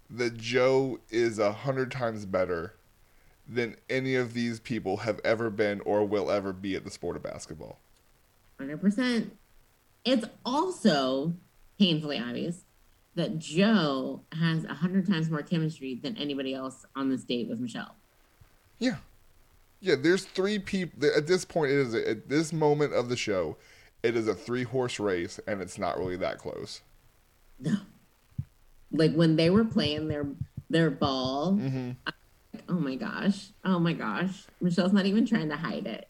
that Joe is a hundred times better than any of these people have ever been or will ever be at the sport of basketball. one hundred percent. It's also painfully obvious that Joe has a hundred times more chemistry than anybody else on this date with Michelle. Yeah. Yeah, there's three people. At this point, it is at this moment of the show, it is a three-horse race, and it's not really that close. No. Like, when they were playing their their ball, mm-hmm. I was like, oh, my gosh. Oh, my gosh. Michelle's not even trying to hide it.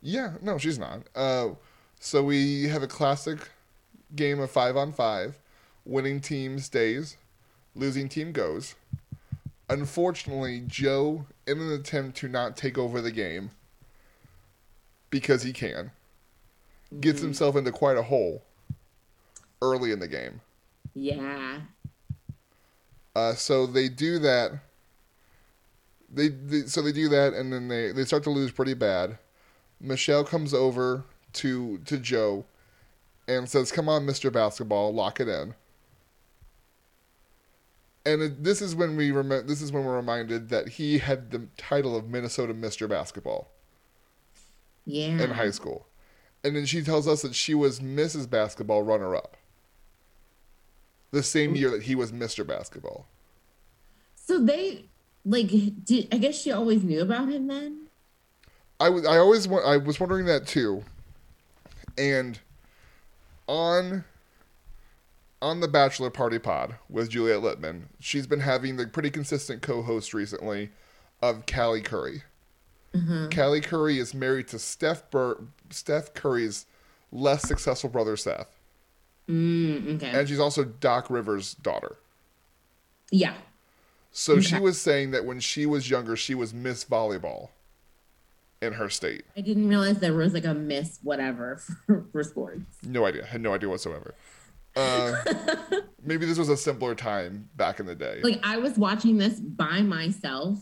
Yeah. No, she's not. Uh, so we have a classic game of five on five. Winning team stays. Losing team goes. Unfortunately, Joe, in an attempt to not take over the game, because he can, gets himself into quite a hole early in the game. Yeah. Uh, so they do that. They, they so they do that, and then they, they start to lose pretty bad. Michelle comes over to to Joe, and says, "Come on, Mister Basketball, lock it in." And it, this is when we rem- this is when we're reminded that he had the title of Minnesota Mister Basketball. Yeah. In high school. And then she tells us that she was Missus Basketball runner-up. The same year that he was Mister Basketball. So they, like, did, I guess she always knew about him then? I was, I always, I was wondering that too. And on, on the Bachelor Party Pod with Juliette Littman, she's been having the pretty consistent co-host recently of Callie Curry. Mm-hmm. Callie Curry is married to Steph Bur- Steph Curry's less successful brother, Seth. Mm, okay. And she's also Doc Rivers' daughter. Yeah. So okay. She was saying that when she was younger, she was Miss Volleyball in her state. I didn't realize there was like a Miss whatever for, for sports. No idea. I had no idea whatsoever. Uh, maybe this was a simpler time back in the day. Like, I was watching this by myself,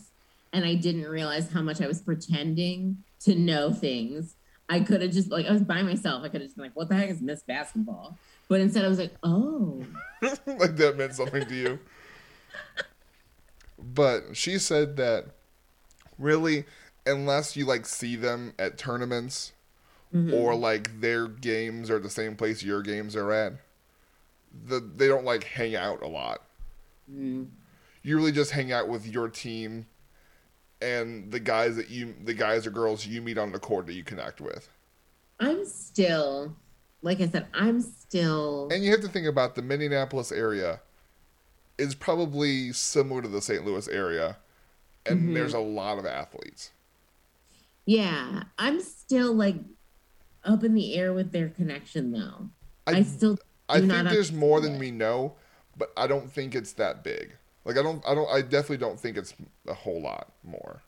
and I didn't realize how much I was pretending to know things. I could have just, like, I was by myself. I could have just been like, what the heck is Miss Basketball? But instead I was like, oh. Like that meant something to you. But she said that really, unless you, like, see them at tournaments mm-hmm. or, like, their games are the same place your games are at, the, they don't, like, hang out a lot. Mm. You really just hang out with your team and the guys that you, the guys or girls you meet on the court that you connect with. I'm still, like I said, I'm still. And you have to think about the Minneapolis area is probably similar to the Saint Louis area. And mm-hmm. there's a lot of athletes. Yeah. I'm still like up in the air with their connection though. I, I still, do I think not there's more it. than we know, but I don't think it's that big. Like, I don't, I don't, I definitely don't think it's a whole lot more.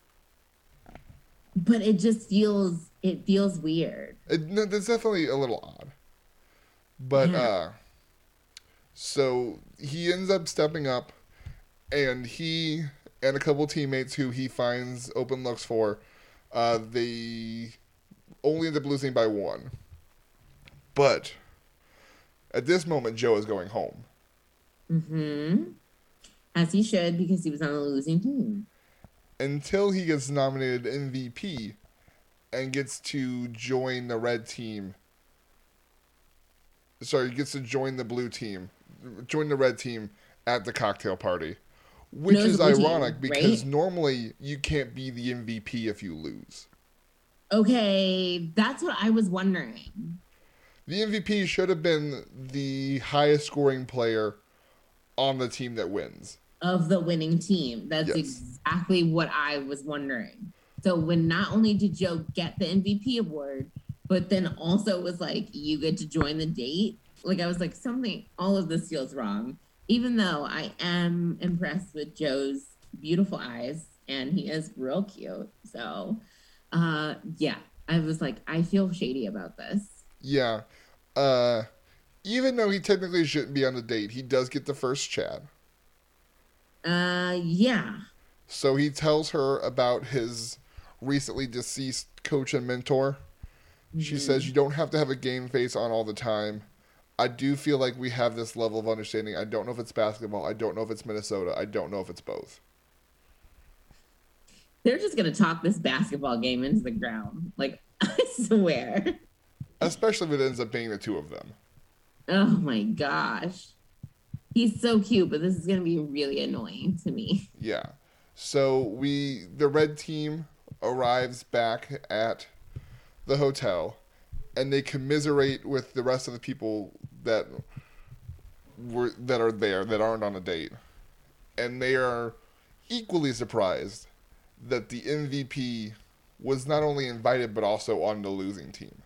But it just feels, it feels weird. It, no, it's definitely a little odd. But, yeah. uh, so he ends up stepping up, and he and a couple teammates who he finds open looks for, uh, they only end up losing by one. But at this moment, Joe is going home. Mm-hmm. As he should, because he was on the losing team. Until he gets nominated M V P and gets to join the red team. Sorry, he gets to join the blue team. Join the red team at the cocktail party. Which no, is ironic team, because right? Normally you can't be the M V P if you lose. Okay, that's what I was wondering. The M V P should have been the highest scoring player on the team that wins. Of the winning team. That's yes. exactly what I was wondering. So when not only did Joe get the M V P award, but then also was like, you get to join the date. Like, I was like, something, all of this feels wrong. Even though I am impressed with Joe's beautiful eyes and he is real cute. So uh, yeah, I was like, I feel shady about this. Yeah. Uh, even though he technically shouldn't be on the date, he does get the first chat. Uh, yeah. So he tells her about his recently deceased coach and mentor. Mm-hmm. She says, you don't have to have a game face on all the time. I do feel like we have this level of understanding. I don't know if it's basketball. I don't know if it's Minnesota. I don't know if it's both. They're just going to talk this basketball game into the ground. Like, I swear. Especially if it ends up being the two of them. Oh my gosh. He's so cute, but this is going to be really annoying to me. Yeah. So we, the red team arrives back at the hotel and they commiserate with the rest of the people that were, that are there, that aren't on a date. And they are equally surprised that the M V P was not only invited, but also on the losing team.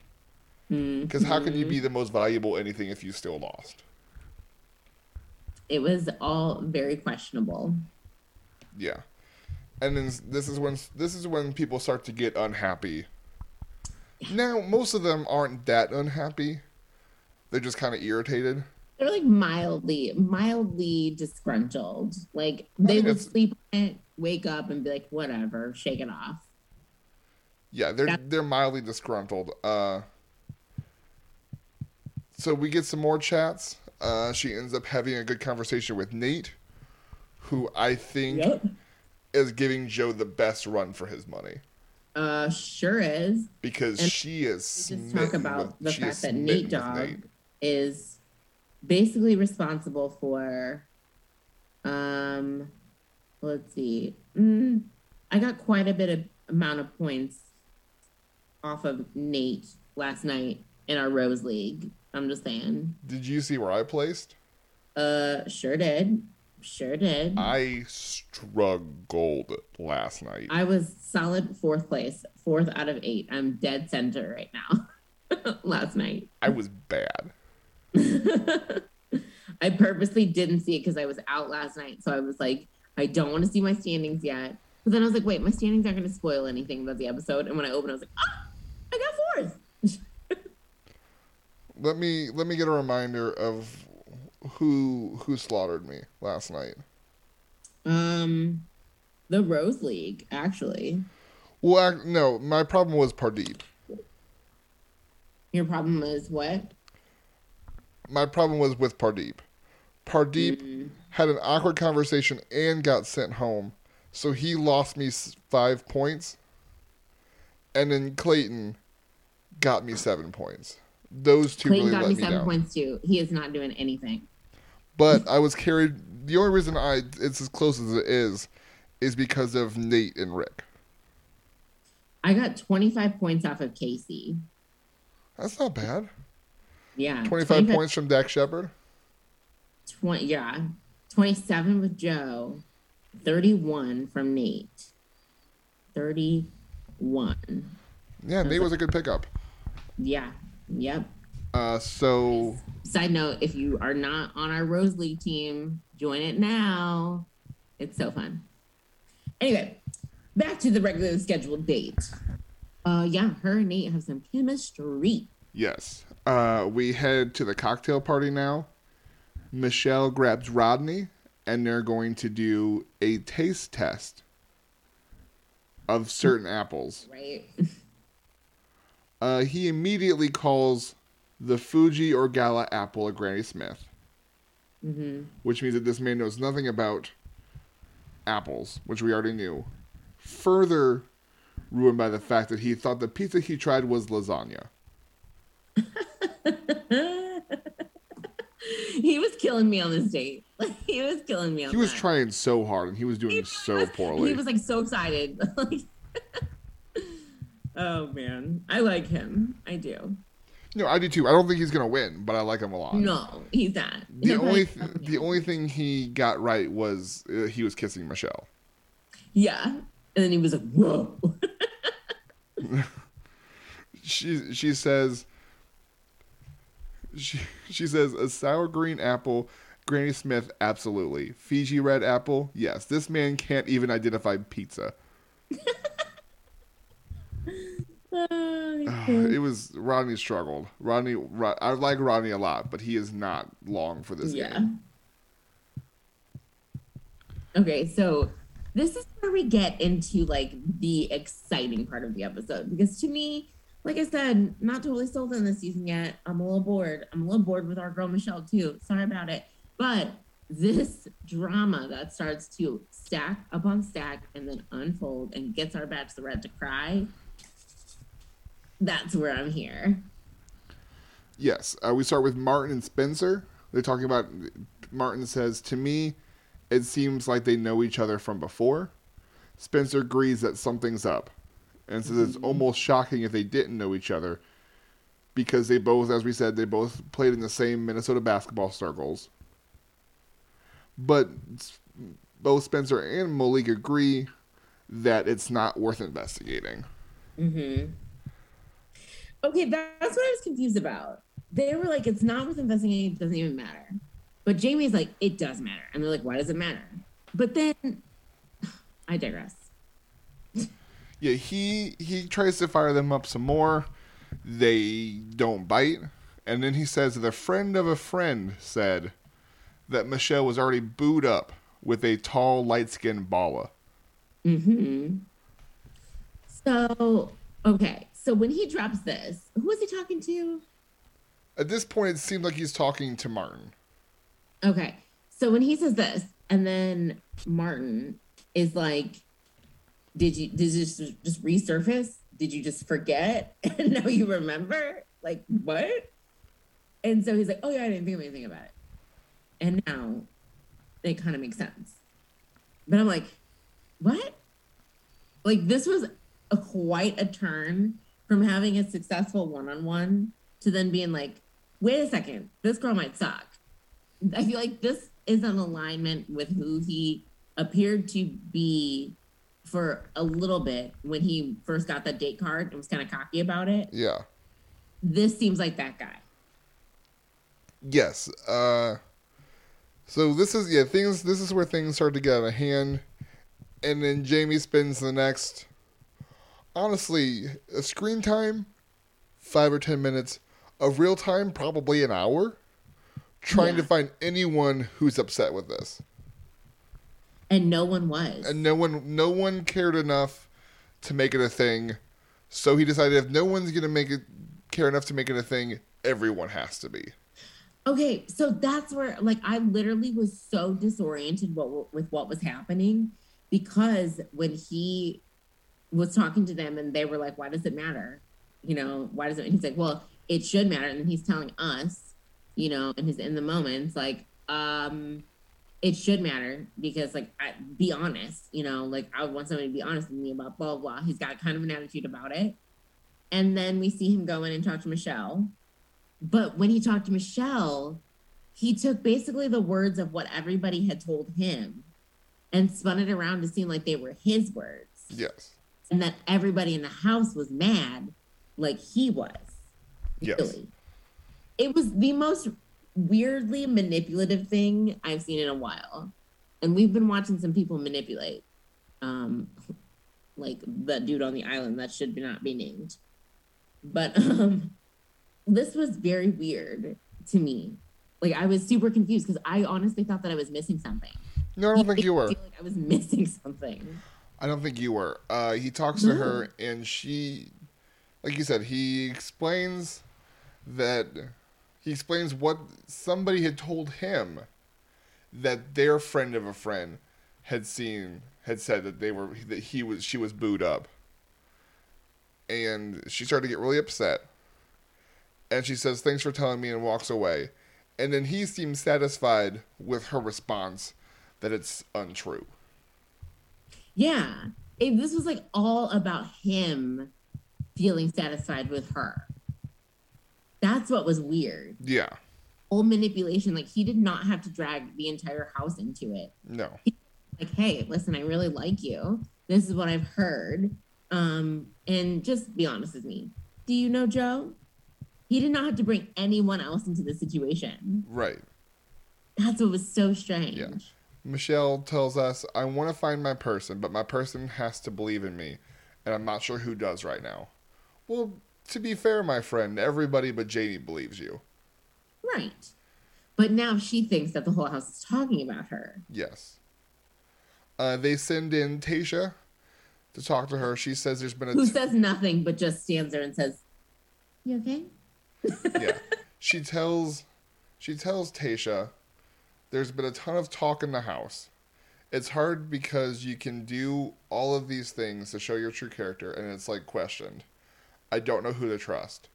Because how can you be the most valuable anything if you still lost? It was all very questionable. Yeah, and then this is when this is when people start to get unhappy. Now most of them aren't that unhappy; they're just kind of irritated. They're like mildly, mildly disgruntled. Like they would sleep on it, wake up, and be like, "Whatever, shake it off." Yeah, they're That's- they're mildly disgruntled. Uh. So we get some more chats. Uh, she ends up having a good conversation with Nate, who I think yep. is giving Joe the best run for his money. Uh, sure is. Because and she is just talk about with, the fact that Nate Dogg Nate. is basically responsible for, um, let's see, mm, I got quite a bit of amount of points off of Nate last night in our Rose League. I'm just saying. Did you see where I placed? Uh, sure did. Sure did. I struggled last night. I was solid fourth place, fourth out of eight. I'm dead center right now. Last night. I was bad. I purposely didn't see it because I was out last night. So I was like, I don't want to see my standings yet. But then I was like, wait, my standings aren't going to spoil anything about the episode. And when I opened, I was like, ah, I got fourth. Let me let me get a reminder of who who slaughtered me last night. Um, the Rose League, actually. Well, I, no, my problem was Pardeep. Your problem is what? My problem was with Pardeep. Pardeep mm. had an awkward conversation and got sent home, so he lost me five points. And then Clayton got me seven points. Those two Clayton really got let me seven down. Points too. He is not doing anything. But I was carried. The only reason I it's as close as it is is because of Nate and Rick. I got twenty-five points off of Casey. That's not bad. Yeah, twenty-five points from Dax Shepard. Twenty, yeah, twenty-seven with Joe, thirty-one from Nate, thirty-one. Yeah, Nate was a good pickup. Yeah. Yep. Uh, so. Side note, if you are not on our Rose League team, join it now. It's so fun. Anyway, back to the regularly scheduled date. Uh, yeah, her and Nate have some chemistry. Yes. Uh, we head to the cocktail party now. Michelle grabs Rodney, and they're going to do a taste test of certain apples. Right. Uh, he immediately calls the Fuji or Gala apple a Granny Smith, mm-hmm. which means that this man knows nothing about apples, which we already knew. Further ruined by the fact that he thought the pizza he tried was lasagna. He was killing me on this date. Like, he was killing me on He was that. trying so hard, and he was doing he so was, poorly. He was, like, so excited. Like... Oh, man. I like him. I do. No, I do, too. I don't think he's going to win, but I like him a lot. No, he's not. The he's only th- okay. the only thing he got right was uh, he was kissing Michelle. Yeah. And then he was like, whoa. she she says, she, she says, a sour green apple, Granny Smith, absolutely. Fiji red apple, yes. This man can't even identify pizza. It was Rodney struggled. Rodney, Rod, I like Rodney a lot, but he is not long for this yeah. game. Okay, so this is where we get into like the exciting part of the episode because to me, like I said, not totally sold on this season yet. I'm a little bored. I'm a little bored with our girl Michelle too. Sorry about it, but this drama that starts to stack up on stack and then unfold and gets our bachelorette to cry. That's where I'm here. Yes. Uh, we start with Martin and Spencer. They're talking about... Martin says, to me, it seems like they know each other from before. Spencer agrees that something's up. And says mm-hmm. it's almost shocking if they didn't know each other. Because they both, as we said, they both played in the same Minnesota basketball circles. But both Spencer and Malik agree that it's not worth investigating. Mm-hmm. Okay, that's what I was confused about. They were like, it's not worth investigating, it doesn't even matter. But Jamie's like, it does matter. And they're like, why does it matter? But then, I digress. Yeah, he he tries to fire them up some more. They don't bite. And then he says, the friend of a friend said that Michelle was already booed up with a tall, light-skinned bala. Mm-hmm. So, okay. So when he drops this, who is he talking to? At this point, it seemed like he's talking to Martin. Okay. So when he says this, and then Martin is like, did you did this just resurface? Did you just forget? And now you remember? Like, what? And so he's like, oh, yeah, I didn't think of anything about it. And now it kind of makes sense. But I'm like, what? Like, this was a, quite a turn from having a successful one-on-one to then being like, wait a second, this girl might suck. I feel like this is in alignment with who he appeared to be for a little bit when he first got that date card and was kind of cocky about it. Yeah. This seems like that guy. Yes. Uh, so this is, yeah, things, this is where things start to get out of hand. And then Jamie spends the next, honestly, a screen time, five or ten minutes of real time, probably an hour, trying yeah. to find anyone who's upset with this. And no one was. And no one, no one cared enough to make it a thing. So he decided if no one's going to make it care enough to make it a thing, everyone has to be. Okay, so that's where, like, I literally was so disoriented what, with what was happening, because when he was talking to them and they were like, why does it matter? You know, why does it? And he's like, well, it should matter. And then he's telling us, you know, and he's in the moment, like, um, it should matter because, like, I, be honest, you know, like, I would want somebody to be honest with me about blah, blah, blah. He's got kind of an attitude about it. And then we see him go in and talk to Michelle. But when he talked to Michelle, he took basically the words of what everybody had told him and spun it around to seem like they were his words. Yes. And that everybody in the house was mad like he was. Yes. Really. It was the most weirdly manipulative thing I've seen in a while. And we've been watching some people manipulate. Um, like the dude on the island that should not be named. But... um. This was very weird to me. Like, I was super confused because I honestly thought that I was missing something. No, I don't think you were. I feel like I was missing something. I don't think you were. Uh, he talks to no. her, and she, like you said, he explains that, he explains what somebody had told him that their friend of a friend had seen, had said that they were, that he was, she was booed up. And she started to get really upset. And she says, thanks for telling me, and walks away. And then he seems satisfied with her response that it's untrue. Yeah. It, this was like all about him feeling satisfied with her. That's what was weird. Yeah. Whole manipulation. Like, he did not have to drag the entire house into it. No. He, like, hey, listen, I really like you. This is what I've heard. Um, and just be honest with me. Do you know Joe? He did not have to bring anyone else into the situation. Right. That's what was so strange. Yeah. Michelle tells us, I want to find my person, but my person has to believe in me, and I'm not sure who does right now. Well, to be fair, my friend, everybody but Jamie believes you. Right. But now she thinks that the whole house is talking about her. Yes. Uh, they send in Tayshia to talk to her. She says there's been a... Who t- says nothing but just stands there and says, you okay? Yeah. She tells she tells Tayshia there's been a ton of talk in the house. It's hard because you can do all of these things to show your true character and it's like questioned. I don't know who to trust.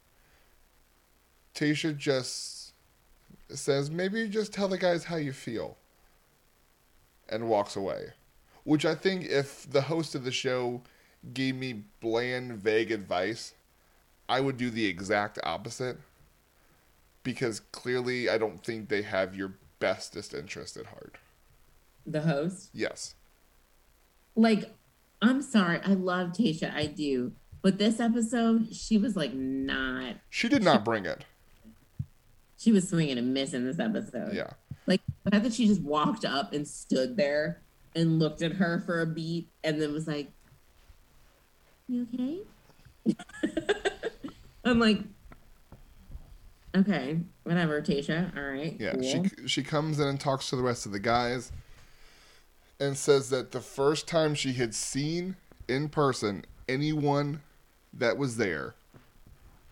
Tayshia just says, maybe you just tell the guys how you feel, and walks away. Which I think if the host of the show gave me bland, vague advice, I would do the exact opposite, because clearly I don't think they have your bestest interest at heart. The host? Yes. Like, I'm sorry. I love Tayshia. I do. But this episode, she was like not... She did not she, bring it. She was swinging and missing this episode. Yeah. Like, the fact that she just walked up and stood there and looked at her for a beat and then was like, you okay? I'm like, okay, whatever, Tayshia. All right. Yeah, cool. she she comes in and talks to the rest of the guys and says that the first time she had seen in person anyone that was there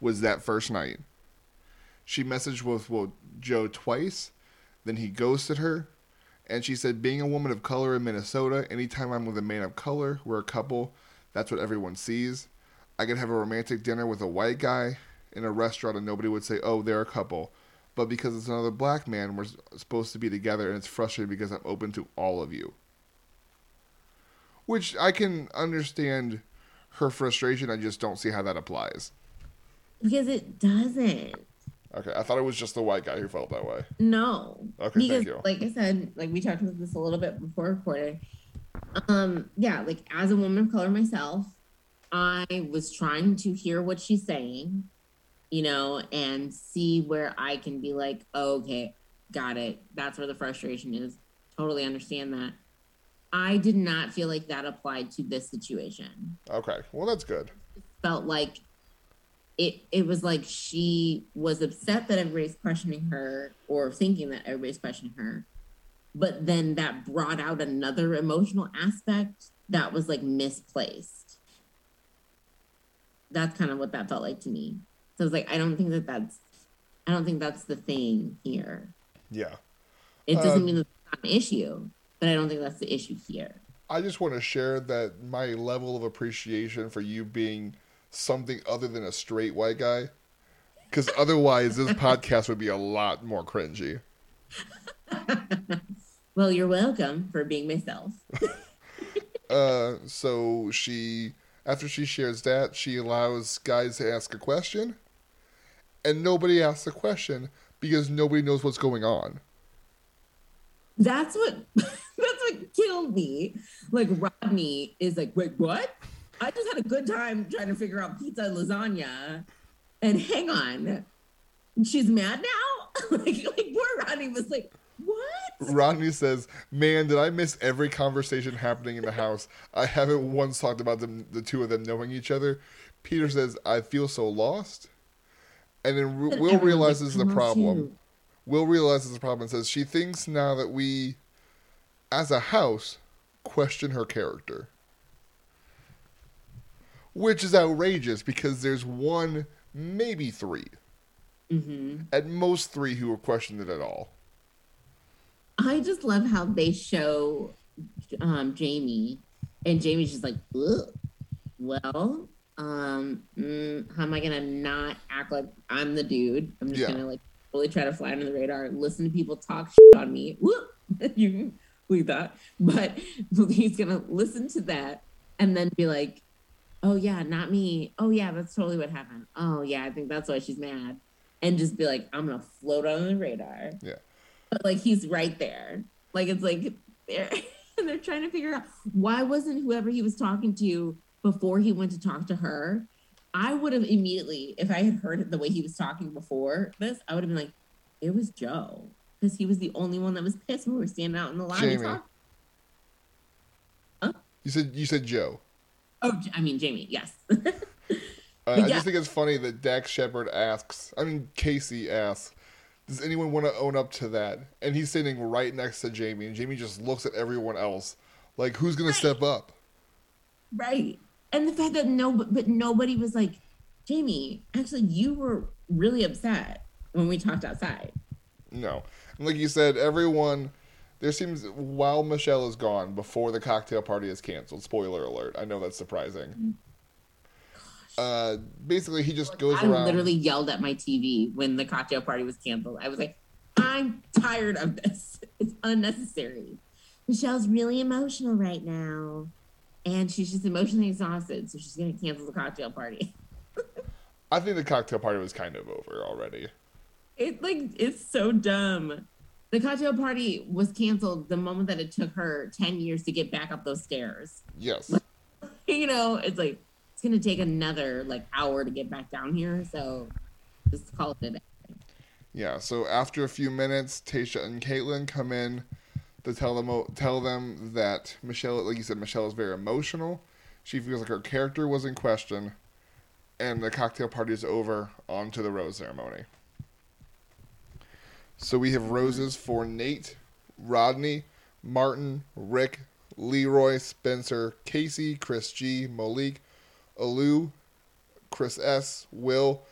was that first night. She messaged with well, Joe twice. Then he ghosted her. And she said, being a woman of color in Minnesota, anytime I'm with a man of color, we're a couple. That's what everyone sees. I could have a romantic dinner with a white guy in a restaurant and nobody would say, oh, they're a couple. But because it's another black man, we're supposed to be together, and it's frustrating because I'm open to all of you. Which I can understand her frustration. I just don't see how that applies. Because it doesn't. Okay, I thought it was just the white guy who felt that way. No. Okay, because, thank you. Like I said, like we talked about this a little bit before recording. Um, yeah, like as a woman of color myself, I was trying to hear what she's saying, you know, and see where I can be like, oh, okay, got it. That's where the frustration is. Totally understand that. I did not feel like that applied to this situation. Okay, well, that's good. It felt like it it was like she was upset that everybody's questioning her or thinking that everybody's questioning her. But then that brought out another emotional aspect that was like misplaced. That's kind of what that felt like to me. So I was like, I don't think that that's, I don't think that's the thing here. Yeah. It doesn't uh, mean that it's not an issue. But I don't think that's the issue here. I just want to share that my level of appreciation for you being something other than a straight white guy, because otherwise this podcast would be a lot more cringy. Well, you're welcome for being myself. uh, so she, after she shares that, she allows guys to ask a question, and nobody asks a question because nobody knows what's going on. That's what that's what killed me. Like, Rodney is like, wait, what? I just had a good time trying to figure out pizza and lasagna. And hang on, she's mad now? like, like, poor Rodney was like, what? Rodney says, man, did I miss every conversation happening in the house? I haven't once talked about them, the two of them knowing each other. Peter says, I feel so lost. And then Will Everyone's realizes like, the problem. You. Will realizes the problem and says she thinks now that we, as a house, question her character. Which is outrageous because there's one, maybe three. Mm-hmm. At most three who have questioned it at all. I just love how they show um, Jamie. And Jamie's just like, ugh. Well, um, mm, how am I going to not act like I'm the dude? I'm just yeah. going to like. Really try to fly under the radar, listen to people talk shit on me. Whoop, you can believe that. But he's going to listen to that and then be like, oh, yeah, not me. Oh, yeah, that's totally what happened. Oh, yeah, I think that's why she's mad. And just be like, I'm going to float under the radar. Yeah. But, like, he's right there. Like, it's like they're, and they're trying to figure out why wasn't whoever he was talking to before he went to talk to her. I would have immediately, if I had heard it the way he was talking before this, I would have been like, it was Joe. Because he was the only one that was pissed when we were standing out in the lobby talking. Huh? You said, you said Joe. Oh, I mean, Jamie, yes. uh, I yeah. just think it's funny that Dax Shepard asks, I mean, Casey asks, does anyone want to own up to that? And he's standing right next to Jamie, and Jamie just looks at everyone else like, who's going right. to step up? Right. And the fact that no, but nobody was like, Jamie, actually, you were really upset when we talked outside. No. And like you said, everyone, there seems, while Michelle is gone, before the cocktail party is canceled, spoiler alert, I know that's surprising. Gosh. Uh, basically, he just like, goes I around. I literally yelled at my T V when the cocktail party was canceled. I was like, I'm tired of this. It's unnecessary. Michelle's really emotional right now. And she's just emotionally exhausted, so she's going to cancel the cocktail party. I think the cocktail party was kind of over already. It like it's so dumb. The cocktail party was canceled the moment that it took her ten years to get back up those stairs. Yes. Like, you know, it's like, it's going to take another like hour to get back down here, so just call it a day. Yeah, so after a few minutes, Tayshia and Kaitlyn come in. To tell them, tell them that Michelle, like you said, Michelle is very emotional. She feels like her character was in question. And the cocktail party is over. On to the rose ceremony. So we have roses for Nate, Rodney, Martin, Rick, Leroy, Spencer, Casey, Chris G, Malik, Olu, Chris S, Will,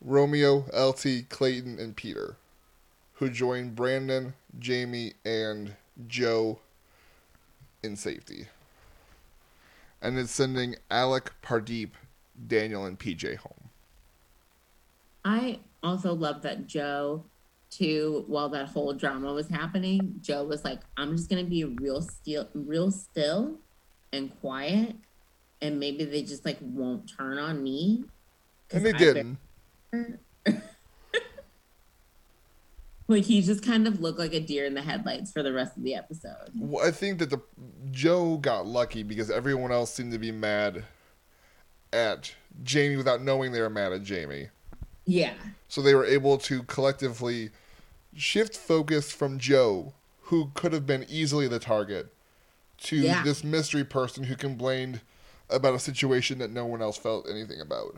Romeo, L T, Clayton, and Peter, who joined Brandon, Jamie, and Joe in safety. And it's sending Alec, Pardeep, Daniel, and P J home. I also love that Joe, too, while that whole drama was happening, Joe was like, I'm just going to be real still, real still and quiet, and maybe they just, like, won't turn on me. And they I didn't. Better... Like, he just kind of looked like a deer in the headlights for the rest of the episode. Well, I think that the Joe got lucky because everyone else seemed to be mad at Jamie without knowing they were mad at Jamie. Yeah. So they were able to collectively shift focus from Joe, who could have been easily the target, to yeah. this mystery person who complained about a situation that no one else felt anything about.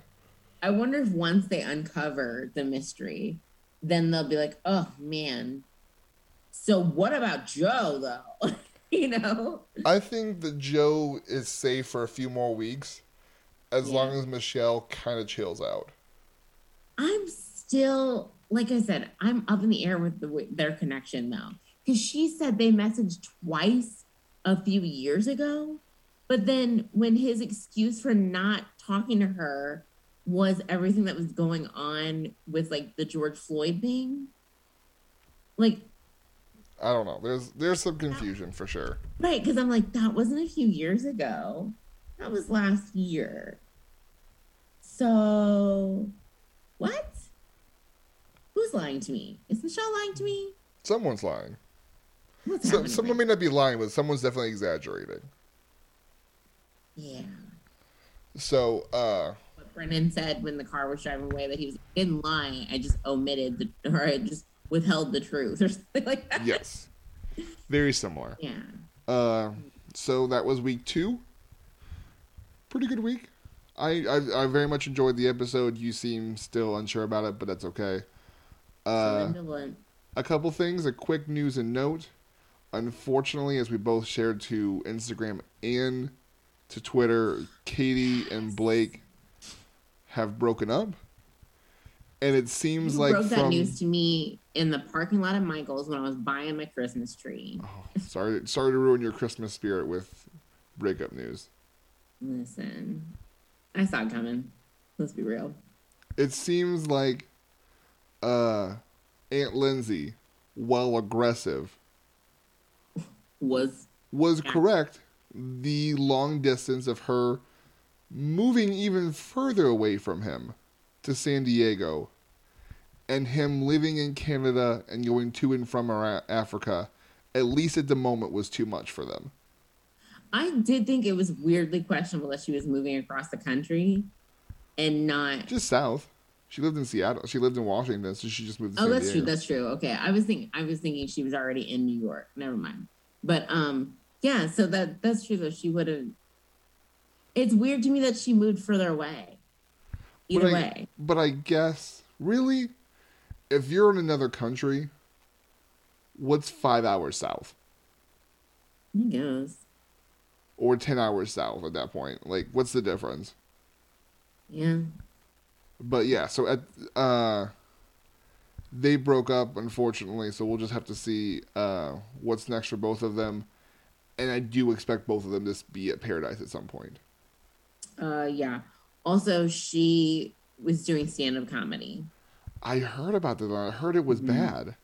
I wonder if once they uncover the mystery, then they'll be like, oh, man. So what about Joe, though? You know? I think that Joe is safe for a few more weeks as yeah. long as Michelle kind of chills out. I'm still, like I said, I'm up in the air with the, their connection, though. Because she said they messaged twice a few years ago. But then when his excuse for not talking to her was everything that was going on with, like, the George Floyd thing. Like, I don't know. There's there's some confusion that, for sure. Right, because I'm like, that wasn't a few years ago. That was last year. So... what? Who's lying to me? Is Michelle lying to me? Someone's lying. What's so, someone right? may not be lying, but someone's definitely exaggerating. Yeah. So, uh... what Brennan said when the car was driving away, that he was in line. I just omitted the... or I just withheld the truth or something like that. Yes. Very similar. Yeah. Uh, so that was week two. Pretty good week. I, I I very much enjoyed the episode. You seem still unsure about it, but that's okay. Uh, a couple things, a quick news and note. Unfortunately, as we both shared to Instagram and to Twitter, Katie and Blake have broken up. And it seems you like broke from... that news to me in the parking lot of Michael's when I was buying my Christmas tree. Oh, sorry, sorry to ruin your Christmas spirit with breakup news. Listen... I saw it coming. Let's be real. It seems like uh, Aunt Lindsay, while aggressive, was was yeah. correct. The long distance of her moving even further away from him to San Diego and him living in Canada and going to and from Africa, at least at the moment, was too much for them. I did think it was weirdly questionable that she was moving across the country and not... just south. She lived in Seattle. She lived in Washington, so she just moved to San Diego. Oh, that's true. That's true. Okay. I was thinking I was thinking she was already in New York. Never mind. But, um, yeah, so that that's true, though. She would have... it's weird to me that she moved further away. Either but I, way. But I guess, really, if you're in another country, what's five hours south? I guess. Or ten hours south at that point. Like, what's the difference? Yeah. But yeah, so at uh, they broke up, unfortunately. So we'll just have to see uh, what's next for both of them. And I do expect both of them to be at Paradise at some point. Uh, yeah. Also, she was doing stand-up comedy. I heard about that. I heard it was mm-hmm. bad.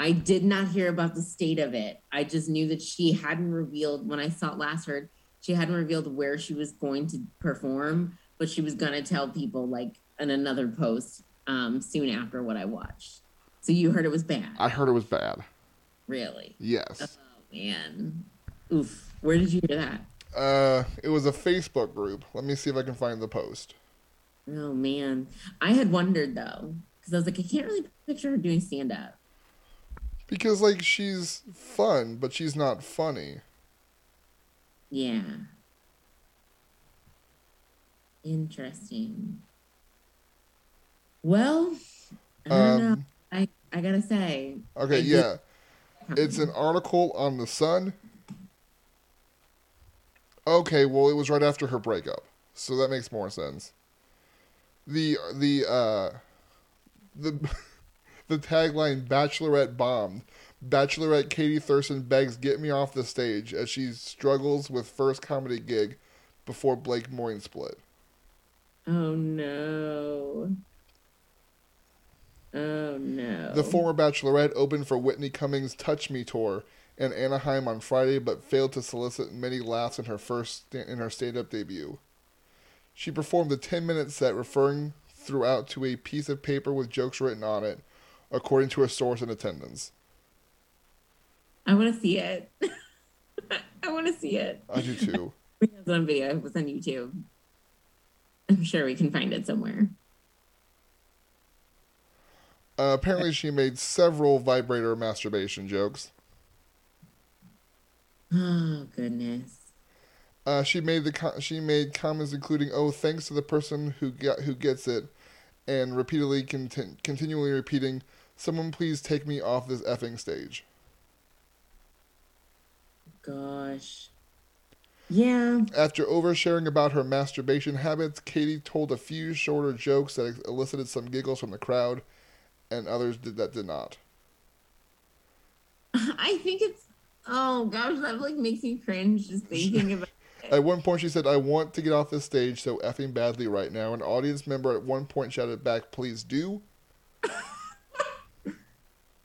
I did not hear about the state of it. I just knew that she hadn't revealed, when I saw it last heard, she hadn't revealed where she was going to perform, but she was going to tell people, like, in another post um, soon after what I watched. So you heard it was bad. I heard it was bad. Really? Yes. Oh, man. Oof. Where did you hear that? Uh, it was a Facebook group. Let me see if I can find the post. Oh, man. I had wondered, though, because I was like, I can't really picture her doing stand-up. Because, like, she's fun, but she's not funny. Yeah. Interesting. Well, I don't um, know. I, I gotta say. Okay, I yeah. Did... it's an article on The Sun. Okay, well, it was right after her breakup. So that makes more sense. the the uh, the the tagline "Bachelorette bombed." Bachelorette Katie Thurston begs "Get me off the stage" as she struggles with first comedy gig before Blake Morin split. Oh no. Oh no. The former Bachelorette opened for Whitney Cummings' Touch Me tour in Anaheim on Friday, but failed to solicit many laughs in her first in her stand-up debut. She performed a ten-minute set referring throughout to a piece of paper with jokes written on it, according to a source in attendance. I want to see it. I want to see it. I do too. We have it on video. It was on YouTube. I'm sure we can find it somewhere. Uh, apparently, she made several vibrator masturbation jokes. Oh goodness! Uh, she made the co- she made comments including "Oh, thanks to the person who got who gets it," and repeatedly conti- continually repeating, "Someone please take me off this effing stage." Gosh. Yeah. After oversharing about her masturbation habits, Katie told a few shorter jokes that elicited some giggles from the crowd, and others did that did not. I think it's. Oh gosh, that like makes me cringe just thinking about it. At one point she said, "I want to get off this stage so effing badly right now." An audience member at one point shouted back, "Please do."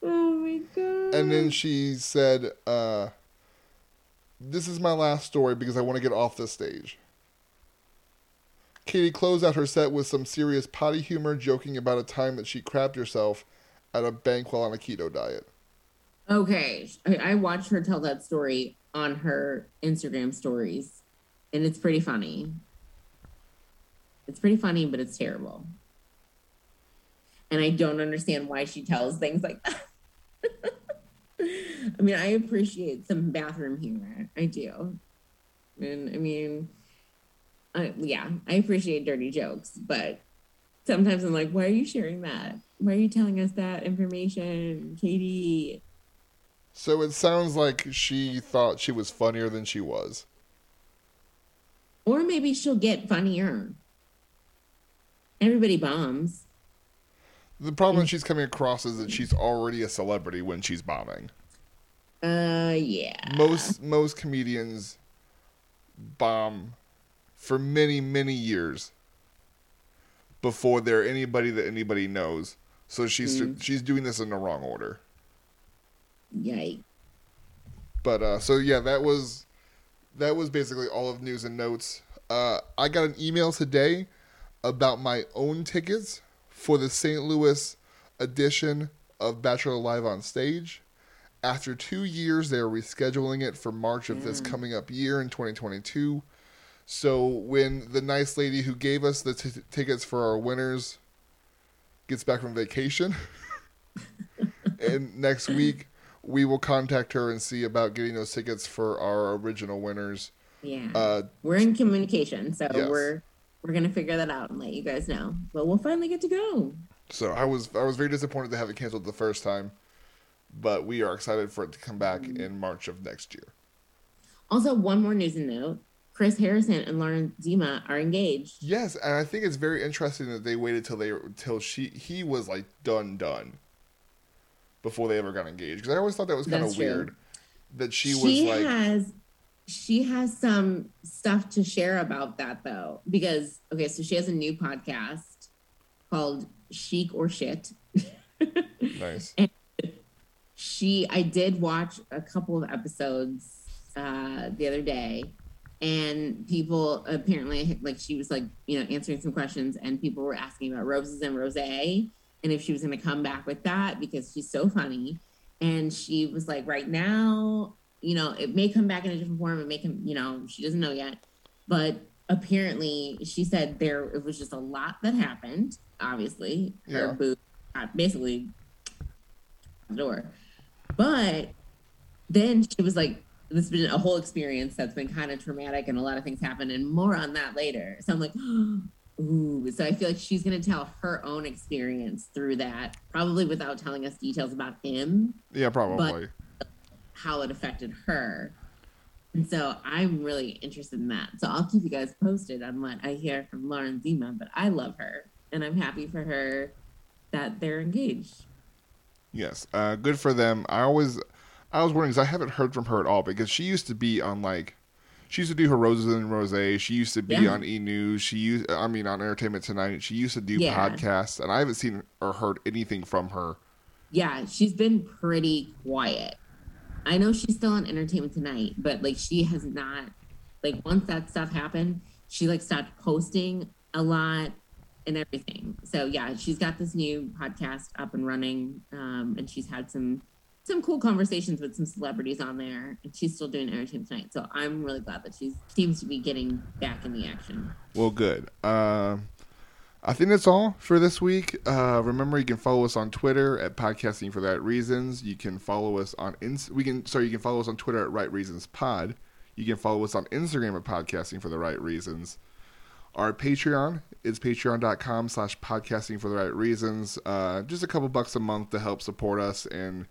Oh my god. And then she said, uh, "This is my last story because I want to get off this stage." Katie closed out her set with some serious potty humor, joking about a time that she crapped herself at a bank while on a keto diet. Okay, I watched her tell that story on her Instagram stories, and it's pretty funny. It's pretty funny, but it's terrible. And I don't understand why she tells things like that. I mean, I appreciate some bathroom humor. I do. And I mean, I, yeah, I appreciate dirty jokes, but sometimes I'm like, why are you sharing that? Why are you telling us that information, Katie? So it sounds like she thought she was funnier than she was. Or maybe she'll get funnier. Everybody bombs. The problem she's coming across is that she's already a celebrity when she's bombing. Uh, yeah. Most most comedians bomb for many, many years before they're anybody that anybody knows. So she's mm. she's doing this in the wrong order. Yikes. But uh so yeah, that was that was basically all of news and notes. Uh I got an email today about my own tickets for the Saint Louis edition of Bachelor Live on Stage. After two years they are rescheduling it for March of yeah. this coming up year in twenty twenty-two. So when the nice lady who gave us the t- tickets for our winners gets back from vacation and next week we will contact her and see about getting those tickets for our original winners. Yeah, uh, we're in communication, so yes. we're we're gonna figure that out and let you guys know. But we'll finally get to go. So I was I was very disappointed to have it canceled the first time, but we are excited for it to come back mm-hmm. in March of next year. Also, one more news and note: Chris Harrison and Lauren Zima are engaged. Yes, and I think it's very interesting that they waited till they till she he was like done done. before they ever got engaged, because I always thought that was kind of weird that she, she was like has, she has some stuff to share about that though, because okay, so she has a new podcast called Chic or Shit. Nice. And she I did watch a couple of episodes uh the other day, and people apparently like she was like you know answering some questions, and people were asking about roses and rosé and if she was going to come back with that, because she's so funny. And she was like, right now, you know, it may come back in a different form. It may come, you know, she doesn't know yet. But apparently she said there, it was just a lot that happened, obviously. Yeah. Her boo basically out the door. But then she was like, this has been a whole experience that's been kind of traumatic and a lot of things happened and more on that later. So I'm like, oh. Ooh, so I feel like she's going to tell her own experience through that, probably without telling us details about him. Yeah, probably. But how it affected her. And so I'm really interested in that. So I'll keep you guys posted on what I hear from Lauren Zima, but I love her. and I'm happy for her that they're engaged. Yes, uh, good for them. I always, I was wondering because I haven't heard from her at all because she used to be on like, she used to do her Roses and Rosé. She used to be yeah. on E! News. She used, I mean, on Entertainment Tonight. She used to do yeah. podcasts, and I haven't seen or heard anything from her. Yeah, she's been pretty quiet. I know she's still on Entertainment Tonight, but like she has not, like once that stuff happened, she like stopped posting a lot and everything. So yeah, she's got this new podcast up and running, um, and she's had some some cool conversations with some celebrities on there, and she's still doing Entertainment Tonight. So I'm really glad that she seems to be getting back in the action. Well, good. Uh, I think that's all for this week. Uh, remember, you can follow us on Twitter at Podcasting For That Reasons. You can follow us on ins- we can sorry you can follow us on Twitter at Right Reasons Pod. You can follow us on Instagram at Podcasting For The Right Reasons. Our Patreon is patreon.com slash podcasting for the right reasons. Uh, just a couple bucks a month to help support us and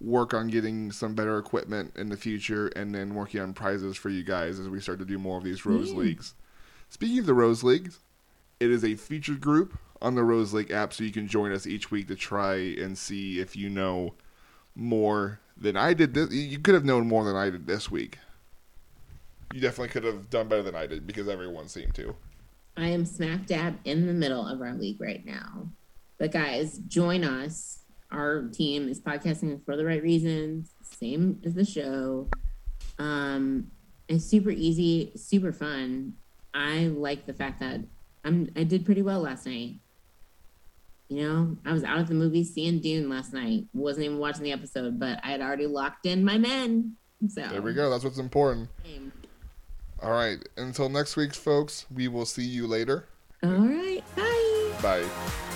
work on getting some better equipment in the future, and then working on prizes for you guys as we start to do more of these Rose mm. Leagues. Speaking of the Rose Leagues, it is a featured group on the Rose League app, so you can join us each week to try and see if you know more than I did. This. You could have known more than I did this week. You definitely could have done better than I did because everyone seemed to. I am smack dab in the middle of our league right now. But guys, join us. Our team is podcasting for the right reasons. Same as the show. Um, it's super easy, super fun. I like the fact that I'm, I did pretty well last night. You know, I was out at the movies seeing Dune last night. Wasn't even watching the episode, but I had already locked in my men. So there we go. That's what's important. Same. All right. Until next week, folks, we will see you later. All right. Bye. Bye.